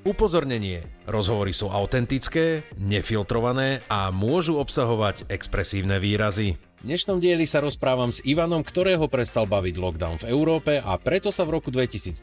Upozornenie, rozhovory sú autentické, nefiltrované a môžu obsahovať expresívne výrazy. V dnešnom dieli sa rozprávam s Ivanom, ktorého prestal baviť lockdown v Európe a preto sa v roku 2020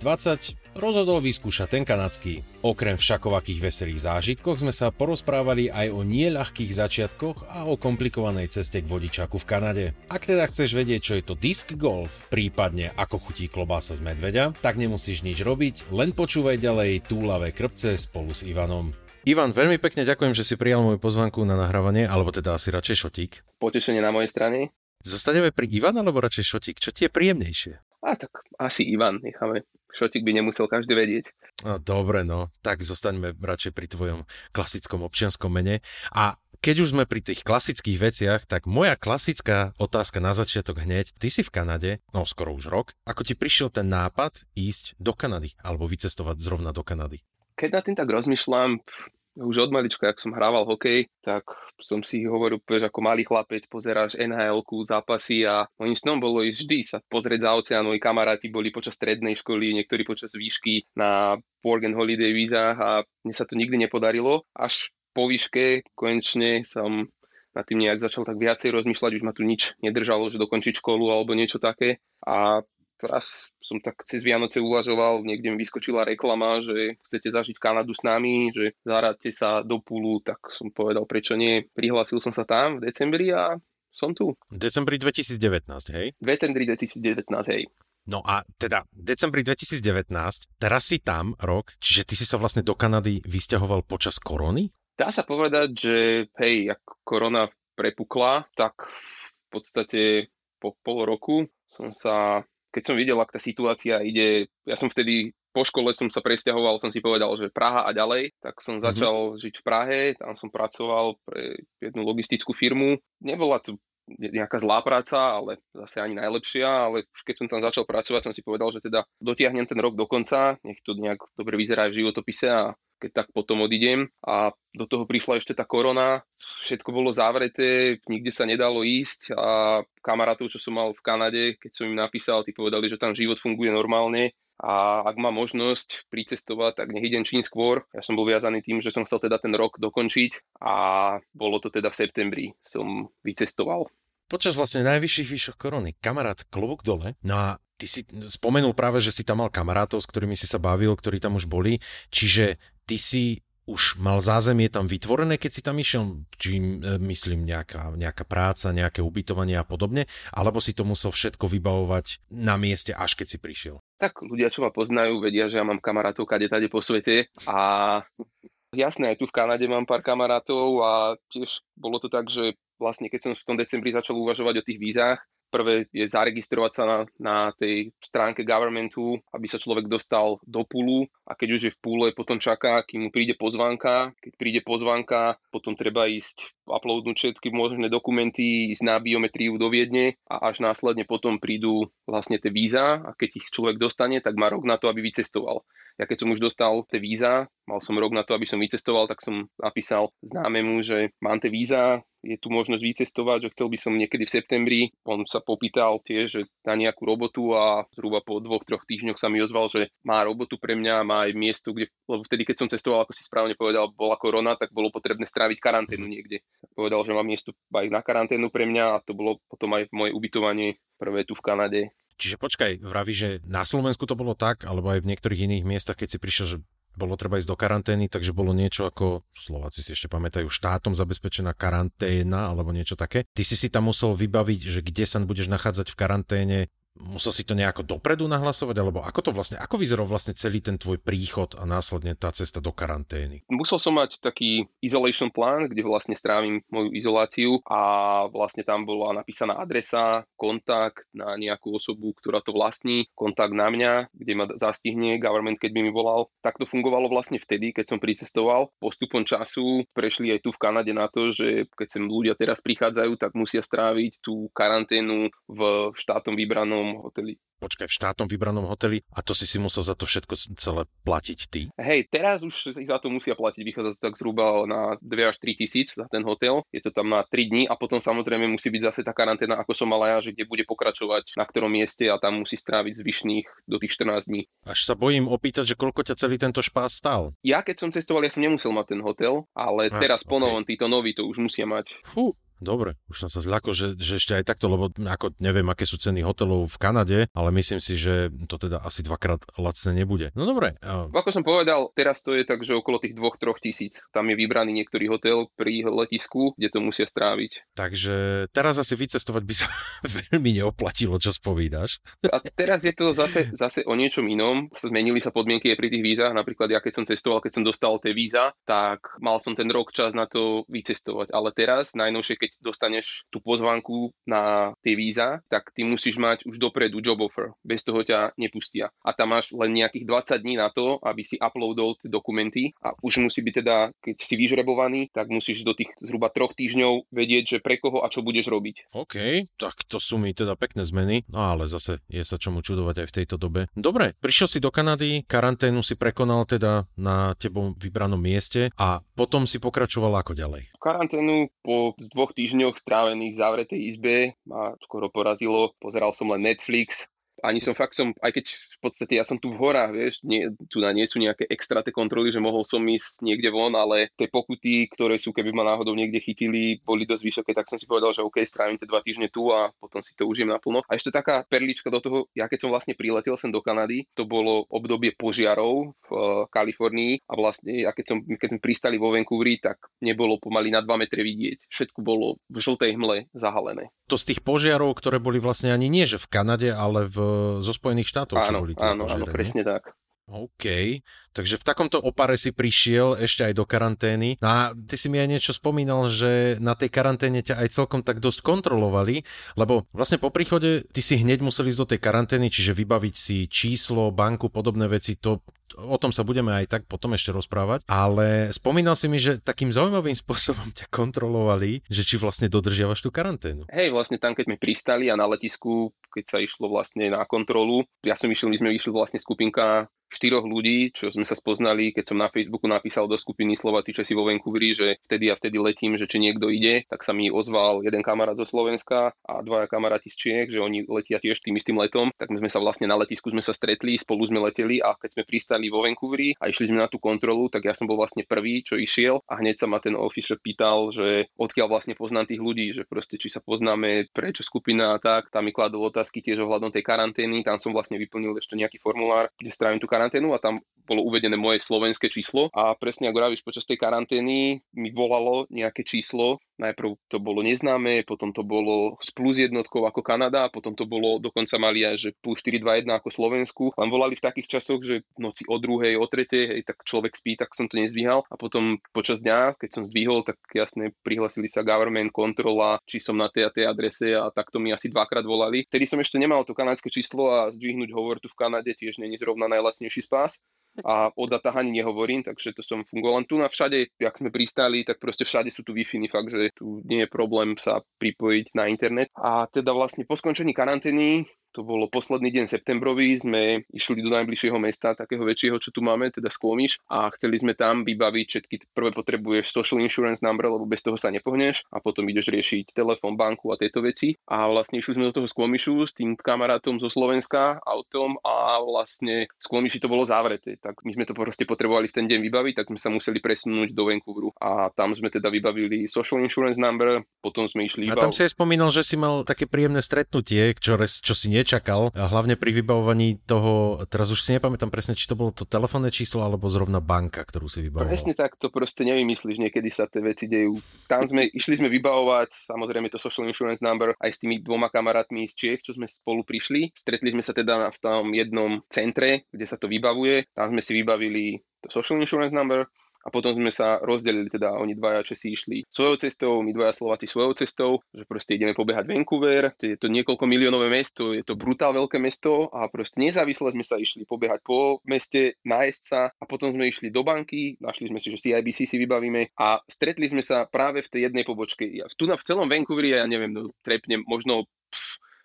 rozhodol vyskúšať ten kanadský. Okrem všakovakých veselých zážitkoch sme sa porozprávali aj o nieľahkých začiatkoch a o komplikovanej ceste k vodičaku v Kanade. Ak teda chceš vedieť, čo je to disc golf, prípadne ako chutí klobása z medveďa, tak nemusíš nič robiť, len počúvaj ďalej Túlavé krpce spolu s Ivanom. Ivan, veľmi pekne ďakujem, že si prijal moju pozvanku na nahrávanie, alebo teda asi radšej šotík. Potešenie na mojej strane. Zostaneme pri Ivan, alebo radšej šotík? Čo ti je príjemnejšie? Tak asi Ivan, necháme. Šotík by nemusel každý vedieť. Dobre, no. Tak zostaňme radšej pri tvojom klasickom občianskom mene. A keď už sme pri tých klasických veciach, tak moja klasická otázka na začiatok hneď. Ty si v Kanade, no skoro už rok. Ako ti prišiel ten nápad ísť do Kanady, alebo vycestovať zrovna do Kanady? Keď na tým tak rozmýšľam, už od malička, jak som hrával hokej, tak som si hovoril, že ako malý chlapec pozeráš NHL-ku, zápasy a mojím snom bolo ísť vždy sa pozrieť za oceán. Moji kamaráti boli počas strednej školy, niektorí počas výšky na work and holiday vízach a mne sa to nikdy nepodarilo. Až po výške konečne som nad tým nejak začal tak viacej rozmýšľať, už ma tu nič nedržalo, že dokončiť školu alebo niečo také. A teraz som tak cez Vianoce uvažoval, niekde mi vyskočila reklama, že chcete zažiť Kanadu s nami, že zaradte sa do púlu, tak som povedal, prečo nie. Prihlásil som sa tam v decembri a som tu. Decembri 2019, hej? Decembri 2019, hej. No a teda decembri 2019, teraz si tam rok, čiže ty si sa vlastne do Kanady vysťahoval počas korony? Dá sa povedať, že hej, ak korona prepukla, tak v podstate po pol roku som sa... Keď som videl, ak tá situácia ide, ja som vtedy po škole som sa presťahoval, som si povedal, že Praha a ďalej, tak som začal žiť v Prahe, tam som pracoval pre jednu logistickú firmu. Nebola to nejaká zlá práca, ale zase ani najlepšia, ale už keď som tam začal pracovať, som si povedal, že teda dotiahnem ten rok do konca, nech to nejak dobre vyzerá v životopise a keď tak potom odídem. A do toho prišla ešte tá korona, všetko bolo zavreté, nikde sa nedalo ísť a kamarátov, čo som mal v Kanade, keď som im napísal, tí povedali, že tam život funguje normálne a ak mám možnosť pricestovať, tak nech idem čím skôr. Ja som bol viazaný tým, že som chcel teda ten rok dokončiť a bolo to teda v septembri, som vycestoval. Počas vlastne najvyšších výšok korony, kamarát, klobúk dole, no a ty si spomenul práve, že si tam mal kamarátov, s ktorými si sa bavil, ktorí tam už boli, čiže ty si už mal zázemie tam vytvorené, keď si tam išiel, čím myslím nejaká práca, nejaké ubytovanie a podobne, alebo si to musel všetko vybavovať na mieste, až keď si prišiel? Tak ľudia, čo ma poznajú, vedia, že ja mám kamarátov kade-tade po svete a jasné, aj tu v Kanade mám pár kamarátov a tiež bolo to tak, že vlastne keď som v tom decembri začal uvažovať o tých vízach, prvé je zaregistrovať sa na tej stránke governmentu, aby sa človek dostal do púlu a keď už je v púle, potom čaká, kým mu príde pozvánka. Keď príde pozvánka, potom treba ísť uploadnúť všetky možné dokumenty, ísť na biometriu do Viedne a až následne potom prídu vlastne tie víza a keď ich človek dostane, tak má rok na to, aby vycestoval. Ja keď som už dostal tie víza, mal som rok na to, aby som vycestoval, tak som napísal známemu, že mám tie víza, je tu možnosť vycestovať, že chcel by som niekedy v septembri. On sa popýtal tiež, že na nejakú robotu a zhruba po 2-3 týždňoch sa mi ozval, že má robotu pre mňa, má aj miesto, kde, lebo vtedy, keď som cestoval, ako si správne povedal, bola korona, tak bolo potrebné stráviť karanténu niekde. Povedal, že má miesto aj na karanténu pre mňa a to bolo potom aj moje ubytovanie prvé tu v Kanade. Čiže počkaj, vravíš, že na Slovensku to bolo tak, alebo aj v niektorých iných miestach, keď si prišiel, že bolo treba ísť do karantény, takže bolo niečo ako, Slováci si ešte pamätajú, štátom zabezpečená karanténa alebo niečo také. Ty si tam musel vybaviť, že kde sa budeš nachádzať v karanténe Musel si to nejako dopredu nahlasovať, alebo ako to vlastne, ako vyzeral vlastne celý ten tvoj príchod a následne tá cesta do karantény? Musel som mať taký isolation plán, kde vlastne strávim moju izoláciu a vlastne tam bola napísaná adresa, kontakt na nejakú osobu, ktorá to vlastní, kontakt na mňa, kde ma zastihne government, keď by mi volal. Tak to fungovalo vlastne vtedy, keď som pricestoval. Postupom času prešli aj tu v Kanade na to, že keď sem ľudia teraz prichádzajú, tak musia stráviť tú karanténu v štátom vybranom hoteli. Počkaj, v štátom vybranom hoteli a to si musel za to všetko celé platiť ty? Hej, teraz už za to musia platiť, vychádza tak zhruba na 2 až 3 tisíc za ten hotel, je to tam na 3 dní a potom samozrejme musí byť zase tá karanténa, ako som mal ja, že kde bude pokračovať, na ktorom mieste a tam musí stráviť zvyšných do tých 14 dní. Až sa bojím opýtať, že koľko ťa celý tento špás stál? Ja keď som cestoval, ja som nemusel mať ten hotel, ale teraz ponovom títo noví to už musia mať. Fú. Dobre, už som sa zľakol, že ešte aj takto, lebo ako neviem, aké sú ceny hotelov v Kanade, ale myslím si, že to teda asi dvakrát lacné nebude. No dobre. Ako som povedal, teraz to je tak, že okolo tých 2-3 tisíc. Tam je vybraný niektorý hotel pri letisku, kde to musia stráviť. Takže teraz asi vycestovať by sa veľmi neoplatilo, čo spovídaš. A teraz je to zase o niečom inom. Zmenili sa podmienky aj pri tých vízach. Napríklad ja keď som cestoval, keď som dostal tie víza, tak mal som ten rok čas na to vycestovať. Ale teraz najnovšie, keď dostaneš tú pozvánku na tie víza, tak ty musíš mať už dopredu job offer. Bez toho ťa nepustia. A tam máš len nejakých 20 dní na to, aby si uploadol tie dokumenty a už musí byť teda, keď si vyžrebovaný, tak musíš do tých zhruba 3 týždňov vedieť, že pre koho a čo budeš robiť. OK, tak to sú mi teda pekné zmeny, no ale zase je sa čomu čudovať aj v tejto dobe. Dobre, prišiel si do Kanady, karanténu si prekonal teda na tebom vybranom mieste a potom si pokračoval ako ďalej? Karanténu po 2 týždňoch strávených v zavretej izbe ma skoro porazilo, pozeral som len Netflix. Ani som fakt aj keď v podstate ja som tu v horách, vieš, tu nie sú nejaké extra tie kontroly, že mohol som ísť niekde von, ale tie pokuty, ktoré sú, keby ma náhodou niekde chytili, boli dosť vysoké, tak som si povedal, že OK, strávim tie 2 týždne tu a potom si to užijem naplno. A ešte taká perlička do toho, ja keď som vlastne priletel sem do Kanady, to bolo obdobie požiarov v Kalifornii a vlastne ja keď sme pristali vo Vancouveri, tak nebolo pomaly na 2 metre vidieť. Všetko bolo v žltej hmle zahalené. To z tých požiarov, ktoré boli vlastne ani nie, že v Kanade, ale zo Spojených štátov, čo boli tie požiare. Áno, presne tak. OK, takže v takomto opare si prišiel ešte aj do karantény. A ty si mi aj niečo spomínal, že na tej karanténe ťa aj celkom tak dosť kontrolovali, lebo vlastne po príchode ty si hneď musel ísť do tej karantény, čiže vybaviť si číslo, banku, podobné veci, to o tom sa budeme aj tak potom ešte rozprávať, ale spomínal si mi, že takým zaujímavým spôsobom ťa kontrolovali, že či vlastne dodržiavaš tú karanténu. Hej, vlastne tam, keď sme pristali a na letisku, keď sa išlo vlastne na kontrolu, my sme išli vlastne skupinka 4 ľudí, čo sme sa spoznali, keď som na Facebooku napísal do skupiny Slováci Česi vo Vancouveri, že vtedy a vtedy letím, že či niekto ide, tak sa mi ozval jeden kamarát zo Slovenska a 2 kamaráti z Čiech, že oni letia tiež tým istým letom, tak my sme sa vlastne na letisku sme sa stretli, spolu sme leteli a keď sme pristali vo Vancouveri a išli sme na tú kontrolu, tak ja som bol vlastne prvý, čo išiel a hneď sa ma ten officer pýtal, že odkiaľ vlastne poznám tých ľudí, že proste či sa poznáme, prečo skupina a tak, tam mi kladol otázky tiež ohľadom tej karantény, tam som vlastne vyplnil ešte nejaký formulár, kde strávim tú karanténu a tam bolo uvedené moje slovenské číslo a presne ako hovoríš, počas tej karantény mi volalo nejaké číslo, najprv to bolo neznáme, potom to bolo s plus jednotkou ako Kanada, potom to bolo dokonca mali aj, že plus 421 ako Slovensku, len volali v takých časoch, že v noci o 2, o 3, hej, tak človek spí, tak som to nezdvíhal a potom počas dňa, keď som zdvihol, tak jasne prihlasili sa government, kontrola, či som na tej a tej adrese a takto mi asi 2-krát volali. Vtedy som ešte nemal to kanadské číslo a zdvihnúť hovor tu v Kanade tiež není zrovna najlacnejší spás. A o datách ani nehovorím, takže to som fungoval. Tu na všade, jak sme pristali, tak proste všade sú tu Wi-Fi, fakt, že tu nie je problém sa pripojiť na internet. A teda vlastne po skončení karantény, to bolo posledný deň septembrový, sme išli do najbližšieho mesta, takého väčšieho, čo tu máme, teda Sklomiš a chceli sme tam vybaviť všetky, prvé potrebuješ social insurance number, lebo bez toho sa nepohneš a potom ideš riešiť telefón, banku a tieto veci. A vlastne išli sme do toho Sklomišu s tým kamarátom zo Slovenska autom a vlastne v Sklomiši to bolo zavreté, tak my sme to proste potrebovali v ten deň vybaviť, tak sme sa museli presunúť do Vancouveru a tam sme teda vybavili social insurance number, potom sme išli. A tam si aj spomínal, že si mal také príjemné stretnutie, čo si nečakal, a hlavne pri vybavovaní toho, teraz už si nepamätám presne, či to bolo to telefónne číslo alebo zrovna banka, ktorú si vybavoval. Presne tak, to proste nevymyslíš, niekedy sa tie veci dejú. Tam sme išli vybavovať, samozrejme to social insurance number, aj s tými dvoma kamarátmi z Čiech, čo sme spolu prišli. Stretli sme sa teda v tom jednom centre, kde sa to vybavuje. Tam sme si vybavili to social insurance number. A potom sme sa rozdelili, teda oni dvaja Česi išli svojou cestou, my dvaja Slováci svojou cestou, že proste ideme pobehať Vancouver, je to niekoľko miliónové mesto, je to brutál veľké mesto a proste nezávisle sme sa išli pobehať po meste, nájsť sa a potom sme išli do banky, našli sme si, že CIBC si vybavíme a stretli sme sa práve v tej jednej pobočke. Tu na v celom Vancouveri, ja neviem, no, trepnem možno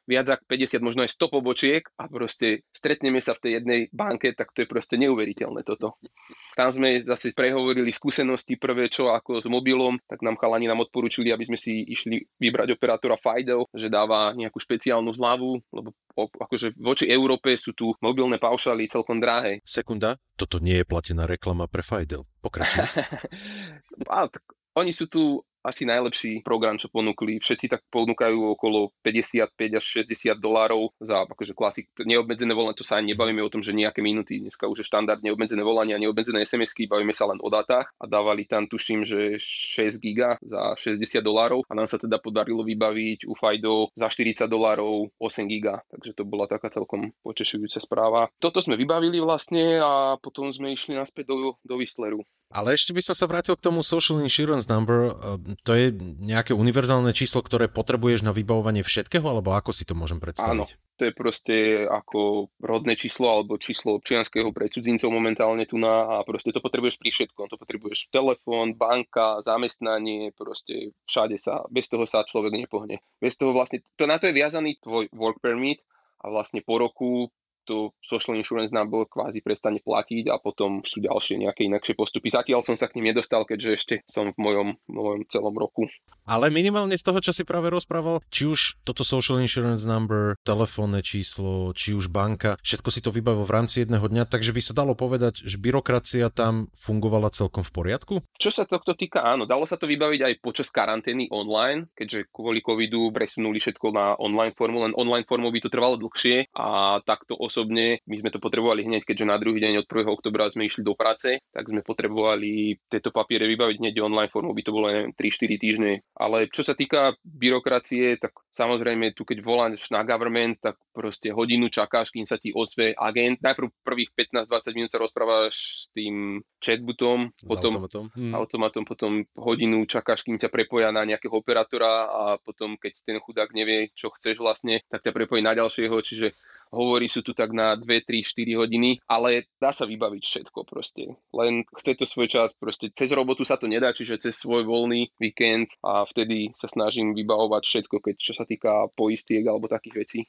viac ako 50, možno aj 100 pobočiek a proste stretneme sa v tej jednej banke, tak to je proste neuveriteľné toto. Tam sme zase prehovorili skúsenosti prvé čo ako s mobilom, tak nám chalani nám odporúčili, aby sme si išli vybrať operátora Fido, že dáva nejakú špeciálnu zľavu, lebo akože voči Európe sú tu mobilné paušály celkom drahé. Sekunda, toto nie je platená reklama pre Fido. Pokračuj. Oni sú tu asi najlepší program, čo ponúkli. Všetci tak ponúkajú okolo $55 až $60 za akože klasik, neobmedzené volanie. Tu sa ani nebavíme o tom, že nejaké minúty. Dneska už je štandard neobmedzené volanie a neobmedzené SMS-ky. Bavíme sa len o dátach a dávali tam, tuším, že 6 giga za $60 a nám sa teda podarilo vybaviť u Fido za $40 8 giga. Takže to bola taká celkom potešujúca správa. Toto sme vybavili vlastne a potom sme išli naspäť do Whistleru. Ale ešte by som sa vrátil k tomu social insurance number. To je nejaké univerzálne číslo, ktoré potrebuješ na vybavovanie všetkého, alebo ako si to môžem predstaviť? Áno, to je proste ako rodné číslo alebo číslo občianskeho pre cudzincov momentálne tu na a proste to potrebuješ pri všetkom. To potrebuješ telefón, banka, zamestnanie, proste všade sa, bez toho sa človek nepohne. Bez toho vlastne, to na to je viazaný tvoj work permit a vlastne po roku to social insurance number kvázi prestane platiť a potom sú ďalšie nejaké inakšie postupy. Zatiaľ som sa k nim nedostal, keďže ešte som v mojom celom roku. Ale minimálne z toho, čo si práve rozprával, či už toto social insurance number, telefónne číslo, či už banka, všetko si to vybavil v rámci jedného dňa, takže by sa dalo povedať, že byrokracia tam fungovala celkom v poriadku? Čo sa tohto týka, áno, dalo sa to vybaviť aj počas karantény online, keďže kvôli covidu presunuli všetko na online formu, len online formou by to trvalo dlhšie a takto osobne, my sme to potrebovali hneď, keďže na druhý deň od 1. oktobra sme išli do práce, tak sme potrebovali tieto papiere vybaviť hneď online formou, by to bolo 3-4 týždne. Ale čo sa týka byrokracie, tak samozrejme tu keď voláš na government, tak proste hodinu čakáš, kým sa ti ozve agent. Najprv prvých 15-20 minút sa rozprávaš s tým chatbotom, potom automatom, potom hodinu čakáš, kým ťa prepoja na nejakého operátora a potom keď ten chudák nevie, čo chceš vlastne, tak ťa prepojí na ďalšieho, čiže hovorí sú tu tak na 2, 3, 4 hodiny, ale dá sa vybaviť všetko proste. Len chce to svoj čas, proste cez robotu sa to nedá, čiže cez svoj voľný víkend a vtedy sa snažím vybavovať všetko, keď čo sa týka poistiek alebo takých vecí.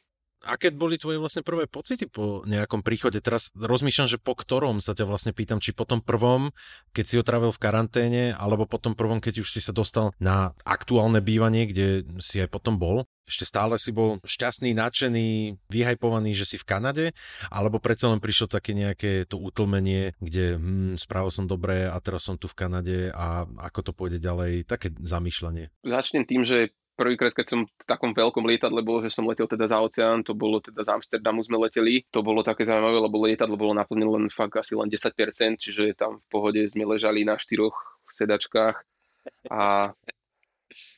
Aké boli tvoje vlastne prvé pocity po nejakom príchode? Teraz rozmýšľam, že po ktorom sa ťa vlastne pýtam, či po tom prvom, keď si ho trávil v karanténe, alebo po tom prvom, keď už si sa dostal na aktuálne bývanie, kde si aj potom bol. Ešte stále si bol šťastný, nadšený, vyhajpovaný, že si v Kanade, alebo predsa len prišlo také nejaké to utlmenie, kde správal som dobre a teraz som tu v Kanade a ako to pôjde ďalej, také zamýšľanie. Začnem tým, že prvýkrát, keď som v takom veľkom lietadle bol, že som letel teda za oceán, to bolo teda z Amsterdamu sme leteli, to bolo také zaujímavé, lebo lietadlo bolo naplnené len fakt asi len 10%, čiže tam v pohode sme ležali na 4 sedačkách a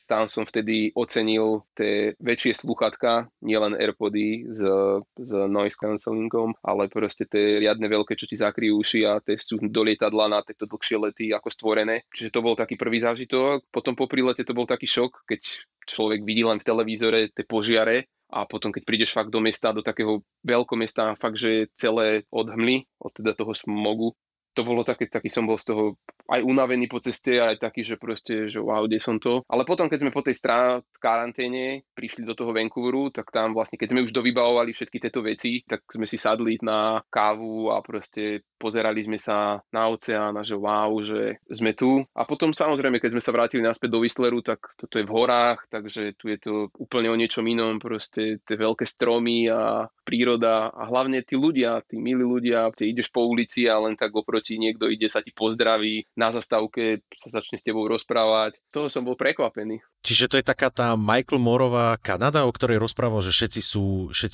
tam som vtedy ocenil tie väčšie slúchatka, nielen AirPody s noise cancellingom, ale proste tie riadne veľké, čo ti zakryjú uši a tie sú do lietadla na tieto dlhšie lety ako stvorené. Čiže to bol taký prvý zážitok. Potom po prílete to bol taký šok, keď človek vidí len v televízore tie požiare a potom keď prídeš fakt do mesta, do takého veľkomesta, fakt, že celé od hmly, od teda toho smogu. To bolo taký som bol z toho aj unavený po ceste, aj taký, že proste, že wow, kde som to. Ale potom, keď sme po tej karanténe prišli do toho Vancouveru, tak tam vlastne, keď sme už dovybavovali všetky tieto veci, tak sme si sadli na kávu a proste pozerali sme sa na oceán a že wow, že sme tu. A potom samozrejme, keď sme sa vrátili naspäť do Whistleru, tak toto je v horách, takže tu je to úplne o niečom inom, proste tie veľké stromy a príroda a hlavne tí ľudia, tí milí ľudia, kde ideš po ulici a len tak oproti niekto ide sa ti pozdraví, na zastávke sa začne s tebou rozprávať. Toho som bol prekvapený. Čiže to je taká tá Michael Moorová Kanada, o ktorej rozprával, že všetci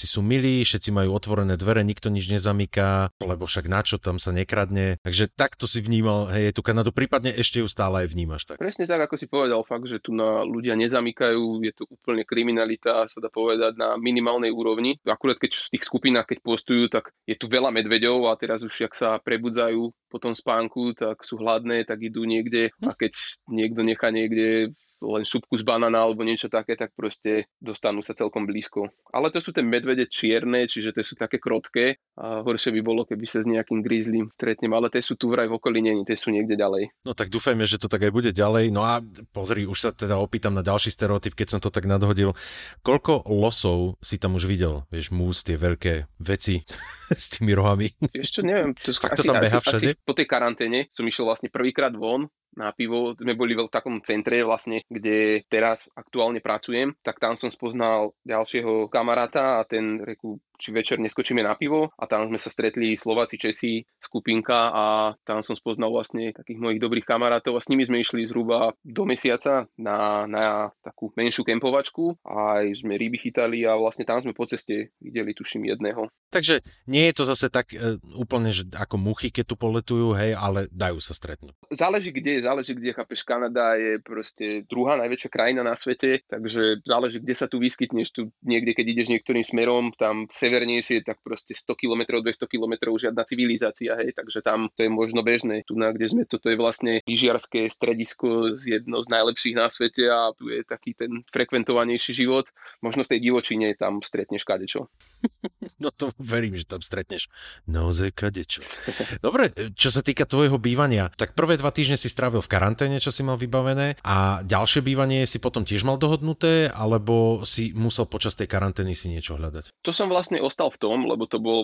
sú milí, všetci majú otvorené dvere, nikto nič nezamyká, lebo však načo, tam sa nekradne. Takže takto si vnímal, hej, tú Kanadu, prípadne ešte ju stále aj vnímaš. Tak. Presne tak, ako si povedal, fakt, že tu na ľudia nezamykajú, je to úplne kriminalita, sa dá povedať, na minimálnej úrovni. Akurát keď v tých skupinách, keď postujú, tak je tu veľa medveďov a teraz už ak sa prebudzajú po tom spánku, tak sú hladné, tak idú niekde a keď niekto nechá niekde len šupku z banána alebo niečo také, tak proste dostanú sa celkom blízko. Ale to sú tie medvede čierne, čiže tie sú také krotké a horšie by bolo, keby sa s nejakým grizzlym stretnem, ale tie sú tu vraj v okolí, nie, tie sú niekde ďalej. No tak dúfajme, že to tak aj bude ďalej. No a pozri, už sa teda opýtam na ďalší stereotyp, keď som to tak nadhodil. Koľko losov si tam už videl? Vieš, múz, tie veľké veci s tými rohami. Ešte neviem, to asi, tam beha všade? Asi po tej karanténe som išiel vlastne prvýkrát von na pivo, sme boli v takom centre vlastne, kde teraz aktuálne pracujem, tak tam som spoznal ďalšieho kamaráta a ten reku, či večer neskočíme na pivo a tam sme sa stretli Slováci, Česi, skupinka a tam som spoznal vlastne takých mojich dobrých kamarátov a s nimi sme išli zhruba do mesiaca na takú menšiu kempovačku a aj sme ryby chytali a vlastne tam sme po ceste videli tuším jedného. Takže nie je to zase tak úplne, že ako muchy, keď tu poletujú, hej, ale dajú sa stretnúť. Záleží kde, chápeš, Kanada je proste druhá najväčšia krajina na svete, takže záleží, kde sa tu vyskytneš, tu niekde, keď ideš niektorým smerom, tam severnejšie, tak proste 100 km, 200 km žiadna civilizácia, hej, takže tam to je možno bežné. Tu, kde sme, toto je vlastne lyžiarske stredisko, jedno z najlepších na svete a tu je taký ten frekventovanejší život. Možno v tej divočine tam stretneš kadečo. No to verím, že tam stretneš naozaj kadečo. Dobre, čo sa týka tvojho bývania, tak prvé 2 týždne si strávil v karanténe, čo si mal vybavené a ďalšie bývanie si potom tiež mal dohodnuté, alebo si musel počas tej karantény si niečo hľadať? To som vlastne ostal v tom, lebo to bol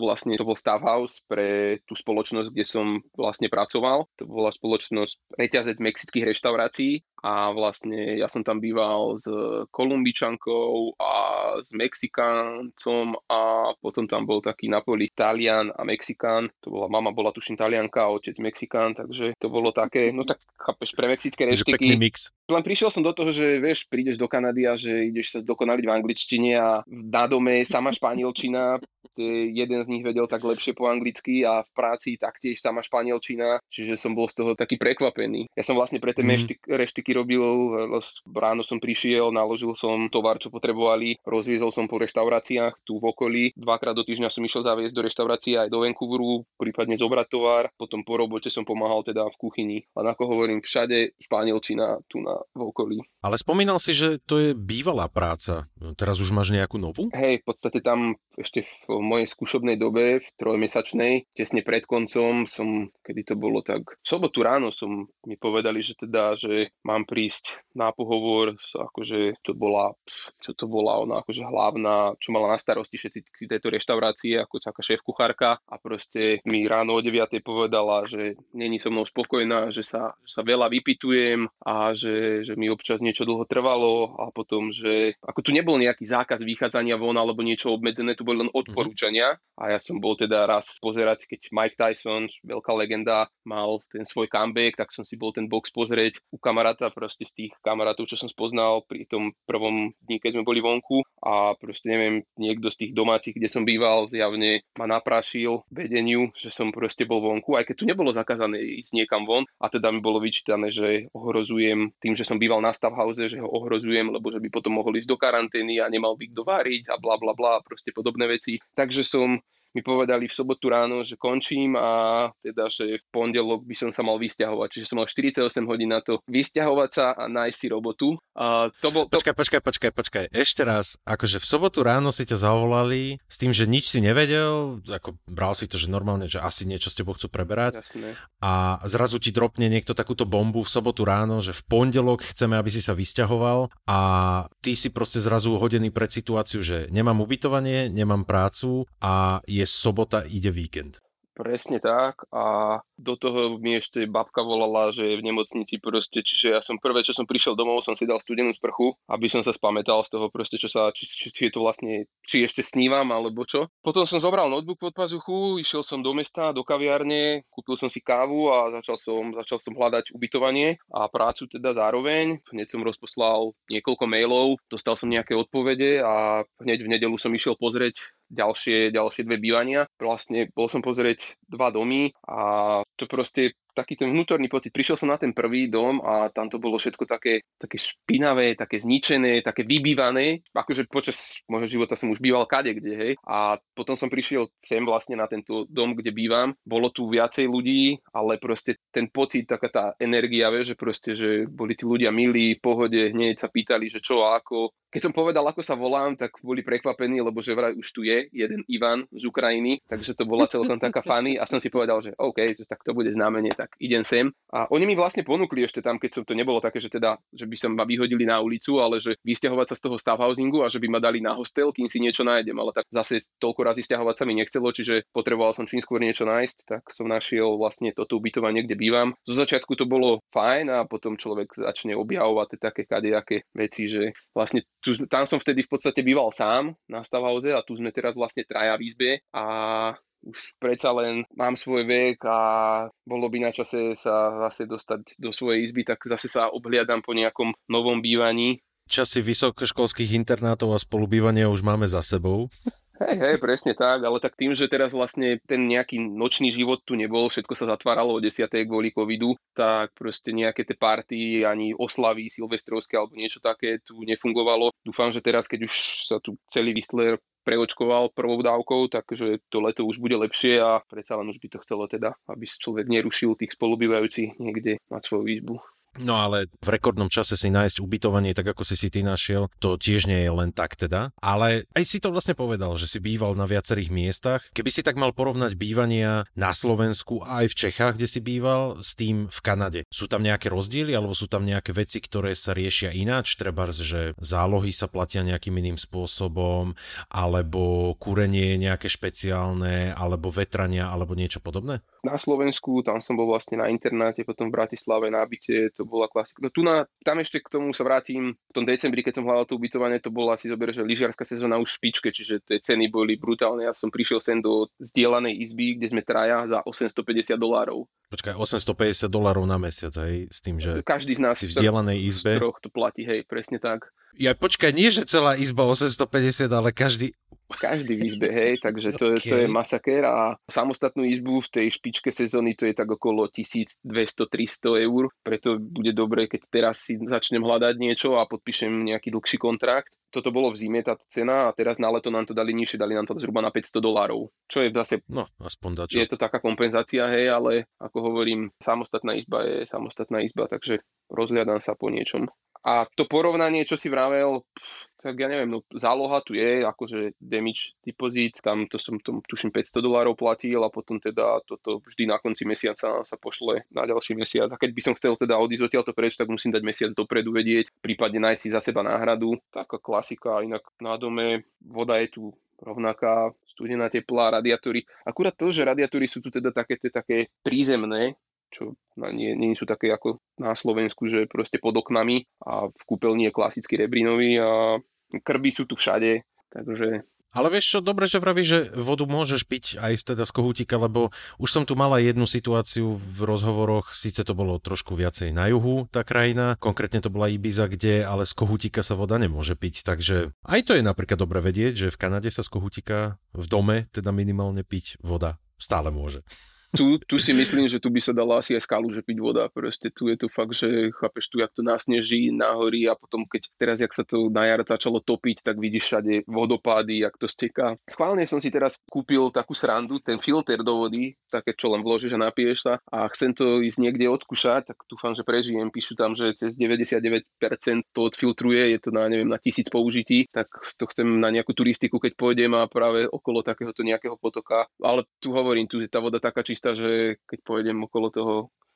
staff house pre tú spoločnosť, kde som vlastne pracoval. To bola spoločnosť reťazec mexických reštaurácií a vlastne ja som tam býval s Kolumbičankou a s Mexikáncom a potom tam bol taký napoli Talian a Mexikán. To bola mama, bola tuším Talianka, otec Mexikán, takže to bolo také, no tak chápeš, pre mexické reštiky. Pekný mix. Len prišiel som do toho, že vieš, prídeš do Kanady a že ideš sa zdokonaliť v angličtine a na dome sama španielčina, jeden z nich vedel tak lepšie po anglicky a v práci taktiež sama španielčina, čiže som bol z toho taký prekvapený. Ja som vlastne pre tie reštiky robil, ráno som prišiel, naložil som tovar, čo potrebovali, rozviezol som po reštauráciách tu v okolí, 2-krát do týždňa som išiel zaviesť do reštaurácie aj do Vancouveru, prípadne zobrať tovar, potom po robote som pomáhal teda v kuchyni. A ako hovorím, všade španielčina tu v okolí. Ale spomínal si, že to je bývalá práca. Teraz už máš nejakú novú? Hej, v podstate tam ešte v mojej skúšobnej dobe, v 3-mesačnej, tesne pred koncom som, kedy to bolo tak, v sobotu ráno som mi povedali, že teda, že mám prísť na pohovor, akože to bola ona akože hlavná, čo mala na starosti všetci tejto reštaurácie, ako taká šéf-kuchárka a proste mi ráno o 9:00 povedala, že není so mnou spokojná, že sa veľa vypytujem a že mi občas niečo dlho trvalo a potom, že ako tu nebol nejaký zákaz vychádzania von alebo niečo obmedzené, tu boli len odporúčania a ja som bol teda raz pozerať, keď Mike Tyson, veľká legenda, mal ten svoj comeback, tak som si bol ten box pozrieť u kamaráta, proste z tých kamarátov, čo som spoznal pri tom prvom dni, keď sme boli vonku a proste neviem, niekto z tých domácich, kde som býval, zjavne ma naprašil vedeniu, že som proste bol vonku, aj keď tu nebolo zakázané ísť niekam von a teda mi bolo vyčítané, že ohrozujem tým, že som býval na staff house, že ho ohrozujem, lebo že by potom mohol ísť do karantény a nemal by kto váriť a bla bla bla, proste podobné veci. Takže mi povedali v sobotu ráno, že končím a teda, že v pondelok by som sa mal vysťahovať. Čiže som mal 48 hodín na to vysťahovať sa a nájsť si robotu. Počkaj. Ešte raz, akože v sobotu ráno si ťa zavolali s tým, že nič si nevedel, ako bral si to, že normálne, že asi niečo s tebou chcú preberať. Jasné. A zrazu ti dropne niekto takúto bombu v sobotu ráno, že v pondelok chceme, aby si sa vysťahoval a ty si proste zrazu hodený pred situáciu, že nemám ubytovanie, nemám prácu a je sobota, ide víkend. Presne tak, a do toho mi ešte babka volala, že je v nemocnici proste, čiže ja som prvé, čo som prišiel domov, som si dal studenú sprchu, aby som sa spamätal z toho proste, čo sa, či je to vlastne, či ešte snívam, alebo čo. Potom som zobral notebook pod pazuchu, išiel som do mesta, do kaviárne, kúpil som si kávu a začal som hľadať ubytovanie a prácu teda zároveň. Hneď som rozposlal niekoľko mailov, dostal som nejaké odpovede a hneď v nedeľu som išiel pozrieť ďalšie dve bývania. Vlastne bol som pozrieť dva domy a to proste taký ten vnútorný pocit. Prišiel som na ten prvý dom a tam to bolo všetko také špinavé, také zničené, také vybývané. Akože počas môjho života som už býval kadekde, hej. A potom som prišiel sem vlastne na tento dom, kde bývam. Bolo tu viacej ľudí, ale proste ten pocit, taká tá energia, vieš, že proste, že boli tí ľudia milí, v pohode, hneď sa pýtali, že čo a ako. Keď som povedal, ako sa volám, tak boli prekvapení, lebo že vraj už tu je jeden Ivan z Ukrajiny, takže to bola celkom taká funny a som si povedal, že OK, tak to bude znamenie, tak idem sem. A oni mi vlastne ponúkli ešte tam, keď som to nebolo také, že teda, že by som ma vyhodili na ulicu, ale že vysťahovať sa z toho staff housingu a že by ma dali na hostel, kým si niečo nájdem, ale tak zase toľko razy sťahovať sa mi nechcelo, čiže potreboval som čím skôr niečo nájsť, tak som našiel vlastne toto ubytovanie, kde bývam. Zo začiatku to bolo fajn a potom človek začne objavovať také kadejaké veci, že vlastne tam som vtedy v podstate býval sám na Stavhauze a tu sme teraz vlastne traja v izbe a už predsa len mám svoj vek a bolo by na čase sa zase dostať do svojej izby, tak zase sa obhliadam po nejakom novom bývaní. Časy vysokoškolských internátov a spolubývania už máme za sebou. Hej, presne tak, ale tak tým, že teraz vlastne ten nejaký nočný život tu nebol, všetko sa zatváralo o 10:00 kvôli covidu, tak proste nejaké tie party, ani oslavy silvestrovské alebo niečo také tu nefungovalo. Dúfam, že teraz, keď už sa tu celý Whistler preočkoval prvou dávkou, takže to leto už bude lepšie a predsa len už by to chcelo teda, aby si človek nerušil tých spolubývajúcich niekde mať svoju izbu. No ale v rekordnom čase si nájsť ubytovanie, tak ako si ty našiel, to tiež nie je len tak teda. Ale aj si to vlastne povedal, že si býval na viacerých miestach. Keby si tak mal porovnať bývania na Slovensku a aj v Čechách, kde si býval, s tým v Kanade. Sú tam nejaké rozdiely, alebo sú tam nejaké veci, ktoré sa riešia ináč? Trebárs, že zálohy sa platia nejakým iným spôsobom, alebo kúrenie nejaké špeciálne, alebo vetrania, alebo niečo podobné? Na Slovensku, tam som bol vlastne na internáte, potom v Bratislave na byte, to bola klasika. No tu tam ešte k tomu sa vrátim, v tom decembri, keď som hľadal to ubytovanie, to bola asi zober, že lyžiarska sezóna už v špičke, čiže tie ceny boli brutálne. Ja som prišiel sem do zdieľanej izby, kde sme traja za $850. Počkaj, $850 na mesiac, hej, s tým, že každý z nás si v zdieľanej izbe. Z troch to platí, hej, presne tak. Ja počkaj, nie že celá izba 850, ale každý v izbe, hej, takže to, okay. To je masakér a samostatnú izbu v tej špičke sezóny to je tak okolo 1200-300 €, preto bude dobre, keď teraz si začnem hľadať niečo a podpíšem nejaký dlhší kontrakt. Toto bolo v zime tá cena a teraz na leto nám to dali nižšie, dali nám to zhruba na $500, čo je zase, no, aspoň dačo. Je to taká kompenzácia, hej, ale ako hovorím, samostatná izba je samostatná izba, takže rozhľadám sa po niečom. A to porovnanie, čo si vravel, tak ja neviem, no záloha tu je, akože damage deposit, tam to som tuším $500 platil a potom teda toto vždy na konci mesiaca sa pošle na ďalší mesiac. A keď by som chcel teda odísť odtiaľto preč, tak musím dať mesiac dopredu vedieť, prípadne nájsť si za seba náhradu. Taká klasika, inak na dome voda je tu rovnaká, studená, teplá, radiátory. Akurát to, že radiátory sú tu teda také prízemné, čo nie sú také ako na Slovensku, že proste pod oknami a v kúpeľni je klasický rebrinový a krby sú tu všade, takže... Ale vieš čo, dobre, že vravíš, že vodu môžeš piť aj teda z kohútika, lebo už som tu mala jednu situáciu v rozhovoroch, síce to bolo trošku viacej na juhu, tá krajina, konkrétne to bola Ibiza, kde ale z kohútika sa voda nemôže piť, takže aj to je napríklad dobre vedieť, že v Kanade sa z kohútika v dome teda minimálne piť voda stále môže. Tu si myslím, že tu by sa dala asi aj skálu, že piť voda. Proste tu je to fakt, že chápeš tu, jak to nasneží, nahorí a potom keď teraz, jak sa to na jar začalo topiť, tak vidíš všade vodopády, jak to steká. Schválne som si teraz kúpil takú srandu, ten filter do vody, také, čo len vložíš a napiješ sa a chcem to ísť niekde odskúšať, tak dúfam, že prežijem. Píšu tam, že cez 99% to odfiltruje, je to na, neviem, na 1000 použití, tak to chcem na nejakú turistiku, keď pôjdem a práve okolo takéhoto nejakého potoka. Ale tu hovorím, tu je tá voda taká čistá, že keď pôjdem okolo toho,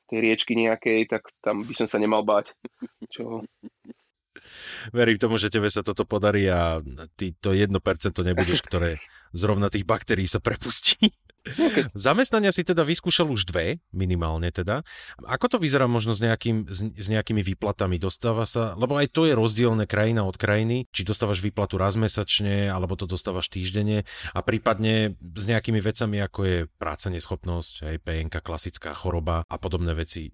tej riečky nejakej, tak tam by som sa nemal báť. Čo? Verím tomu, že tebe sa toto podarí a ty to 1% nebudeš, ktoré zrovna tých baktérií sa prepustí. Okay. Zamestnania si teda vyskúšal už dve, minimálne teda. Ako to vyzerá možno s nejakými výplatami? Dostáva sa, lebo aj to je rozdielne krajina od krajiny, či dostávaš výplatu raz mesačne, alebo to dostávaš týždenne a prípadne s nejakými vecami, ako je práca neschopnosť, aj PNK, klasická choroba a podobné veci.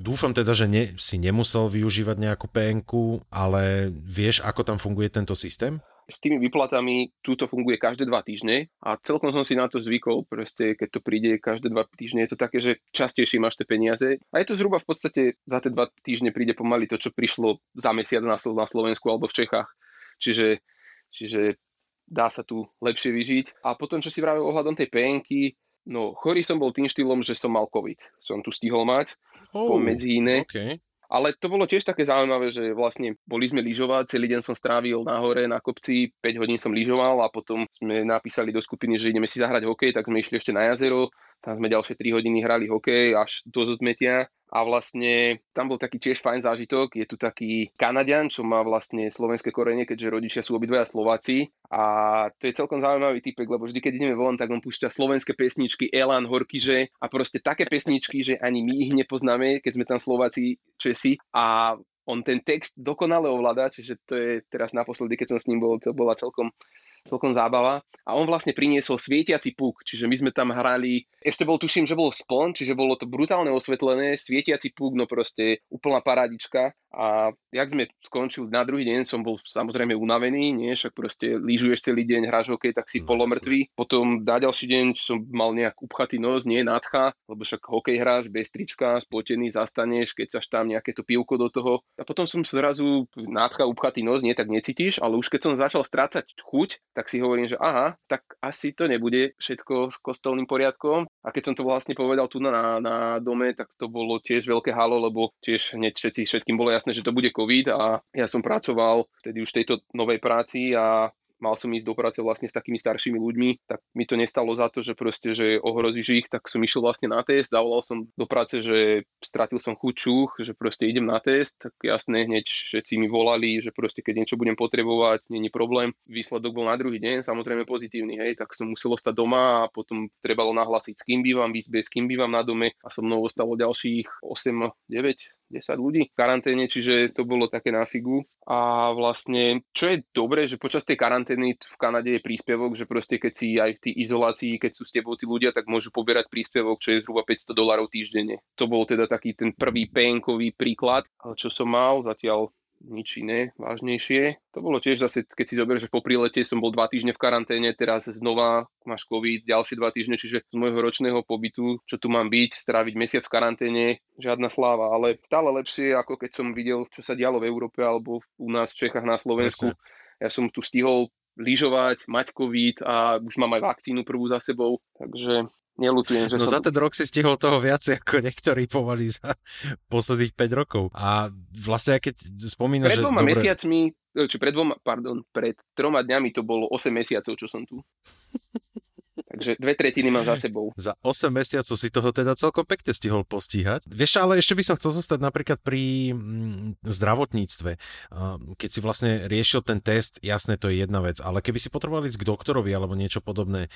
Dúfam teda, že si nemusel využívať nejakú PNK, ale vieš, ako tam funguje tento systém? S tými výplatami túto funguje každé 2 týždne a celkom som si na to zvykol, proste keď to príde každé 2 týždne, je to také, že častejšie máš tie peniaze a je to zhruba v podstate za tie 2 týždne príde pomaly to, čo prišlo za mesiac na Slovensku alebo v Čechách, čiže dá sa tu lepšie vyžiť. A potom, čo si vravil ohľadom tej penky, no chorý som bol tým štýlom, že som mal COVID, som tu stihol mať pomedzi iné. Okay. Ale to bolo tiež také zaujímavé, že vlastne boli sme lyžovať, celý deň som strávil nahore na kopci, 5 hodín som lyžoval a potom sme napísali do skupiny, že ideme si zahrať hokej, tak sme išli ešte na jazero, tam sme ďalšie 3 hodiny hrali hokej až do zodmetia a vlastne tam bol taký tiež fajn zážitok, je tu taký Kanadian, čo má vlastne slovenské korene, keďže rodičia sú obidvaja Slováci a to je celkom zaujímavý typek, lebo vždy, keď ideme von, tak on púšťa slovenské pesničky, Elan, Horkyže a proste také pesničky, že ani my ich nepoznáme, keď sme tam Slováci, Česi a on ten text dokonale ovláda, čiže to je teraz naposledy, keď som s ním bol, to bola celkom zábava a on vlastne priniesol svietiaci puk, čiže my sme tam hrali, ešte bol tuším, že bol spln, čiže bolo to brutálne osvetlené, svietiaci puk, no proste úplná parádička a jak sme skončili na druhý deň, som bol samozrejme unavený, nie, však proste lyžuješ celý deň, hráš hokej, tak si polomrtvý, potom na ďalší deň som mal nejak upchatý nos, nie nádcha, lebo však hokej hráš bez trička, spotený, zastaneš, keď saš tam nejaké to pivko do toho a potom som zrazu nádcha, upchatý nos, nie, tak necítiš, ale už keď som začal strácať chuť, tak si hovorím, že aha, tak asi to nebude všetko s kostolným poriadkom. A keď som to vlastne povedal tu na dome, tak to bolo tiež veľké halo, lebo tiež hneď všetkým bolo jasné, že to bude COVID a ja som pracoval vtedy už v tejto novej práci a mal som ísť do práce vlastne s takými staršími ľuďmi, tak mi to nestalo za to, že proste, že ohrozíš ich, tak som išiel vlastne na test, zavolal som do práce, že stratil som chuť, že proste idem na test, tak jasné, hneď všetci mi volali, že proste keď niečo budem potrebovať, není problém. Výsledok bol na druhý deň, samozrejme pozitívny, hej, tak som musel ostať doma a potom trebalo nahlásiť, s kým bývam v izbe, s kým bývam na dome a so mnou ostalo ďalších 8, 9, 10 ľudí v karanténe, čiže to bolo také na figu. A vlastne, čo je dobré, že počas tej karantény v Kanade je príspevok, že proste keď si aj v tej izolácii, keď sú s tebou tí ľudia, tak môžu pobierať príspevok, čo je zhruba $500 týždenne. To bol teda taký ten prvý penkový príklad, čo som mal zatiaľ. Nič iné, vážnejšie. To bolo tiež zase, keď si zoberieš, že po prilete som bol 2 týždne v karanténe, teraz znova máš COVID, ďalšie 2 týždne, čiže z môjho ročného pobytu, čo tu mám byť, stráviť mesiac v karanténe, žiadna sláva, ale stále lepšie, ako keď som videl, čo sa dialo v Európe alebo u nás v Čechách na Slovensku. Jasne. Ja som tu stihol lyžovať, mať COVID a už mám aj vakcínu prvú za sebou, takže... Neľutujem, že no za ten rok si stihol toho viacej ako niektorí pomaly za posledných 5 rokov. A vlastne, keď spomínaš, že... Pred 3 dňami to bolo 8 mesiacov, čo som tu. Takže 2/3 mám za sebou. Za 8 mesiacov si toho teda celkom pekne stihol postíhať. Vieš, ale ešte by som chcel zostať napríklad pri zdravotníctve. Keď si vlastne riešil ten test, jasné, to je jedna vec, ale keby si potreboval ísť k doktorovi alebo niečo podobné,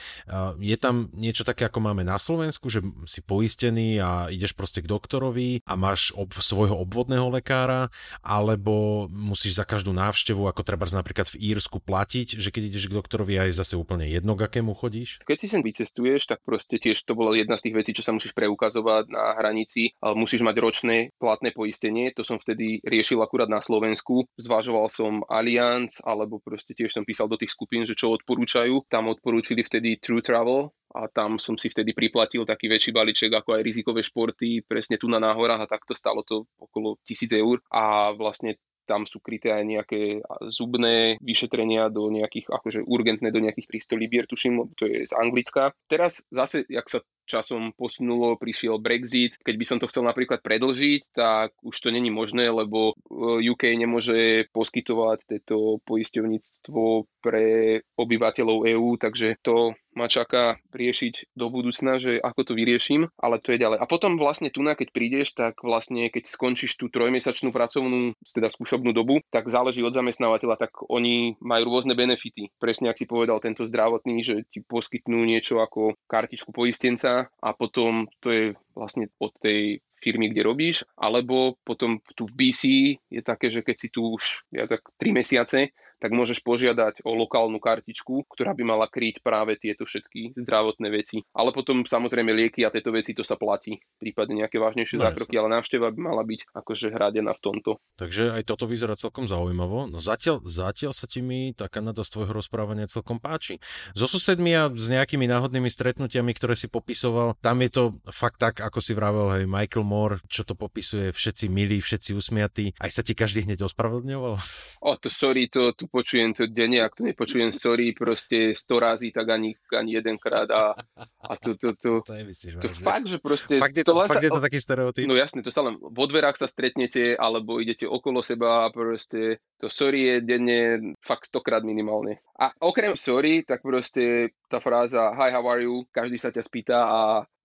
je tam niečo také, ako máme na Slovensku, že si poistený a ideš proste k doktorovi a máš svojho obvodného lekára, alebo musíš za každú návštevu, ako trebárs napríklad v Írsku, platiť, že keď ideš k doktorovi, aj zase úplne jedno, k akému chodíš. Keď si sem vycestuješ, tak proste tiež to bola jedna z tých vecí, čo sa musíš preukazovať na hranici, ale musíš mať ročné platné poistenie. To som vtedy riešil akurát na Slovensku. Zvažoval som Allianz, alebo proste tiež som písal do tých skupín, že čo odporúčajú. Tam odporúčili vtedy True Travel a tam som si vtedy priplatil taký väčší balíček ako aj rizikové športy, presne tu na náhorách a takto stalo to okolo 1000 eur a vlastne tam sú kryté aj nejaké zubné vyšetrenia do nejakých, akože urgentné do nejakých 300 libier, tuším, to je z Anglicka. Teraz zase, jak sa časom posunulo, prišiel Brexit. Keď by som to chcel napríklad predlžiť, tak už to není možné, lebo UK nemôže poskytovať toto poisťovníctvo pre obyvateľov EÚ, takže to ma čaká riešiť do budúcna, že ako to vyrieším, ale to je ďalej. A potom vlastne tu, keď prídeš, tak vlastne keď skončíš tú trojmesačnú pracovnú, teda skúšobnú dobu, tak záleží od zamestnávateľa, tak oni majú rôzne benefity. Presne, ak si povedal, tento zdravotný, že ti poskytnú niečo ako kartičku poistenca a potom to je vlastne od tej firmy, kde robíš, alebo potom tu v BC je také, že keď si tu už viac ako 3 mesiace, tak môžeš požiadať o lokálnu kartičku, ktorá by mala kryť práve tieto všetky zdravotné veci. Ale potom samozrejme lieky a tieto veci, to sa platí, prípadne nejaké vážnejšie zákroky, ale návšteva by mala byť akože hradená v tomto. Takže aj toto vyzerá celkom zaujímavo. No zatiaľ sa ti mi tá Kanada z tvojho rozprávania celkom páči. So susedmi a s nejakými náhodnými stretnutiami, ktoré si popisoval, tam je to fakt tak, ako si vravel, hej, Michael Moore, čo to popisuje, všetci milí, všetci usmiatí. Aj sa ti každý hneď ospravedlňoval? To počujem to denne, ak to nepočujem, sorry, proste 100 razy, tak ani jedenkrát a to fakt, že proste... Fakt je to taký stereotyp? No jasne, to sa len vo dverách sa stretnete, alebo idete okolo seba, proste to sorry je denne fakt 100-krát minimálne. A okrem sorry, tak proste tá fráza hi, how are you, každý sa ťa spýta a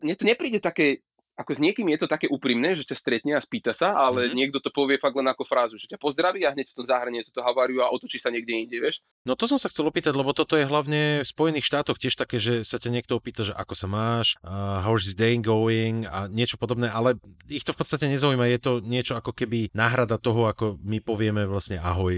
mne to nepríde také... Ako s niekým je to také úprimné, že ťa stretne a spýta sa, ale niekto to povie fakt len ako frázu, že ťa pozdraví a hneď v tom zahrnie túto haváriu a otočí sa niekde inde, vieš. No to som sa chcel opýtať, lebo toto je hlavne v Spojených štátoch tiež také, že sa ťa niekto opýta, že ako sa máš, how's the day going a niečo podobné, ale ich to v podstate nezaujíma, je to niečo ako keby náhrada toho, ako my povieme vlastne ahoj,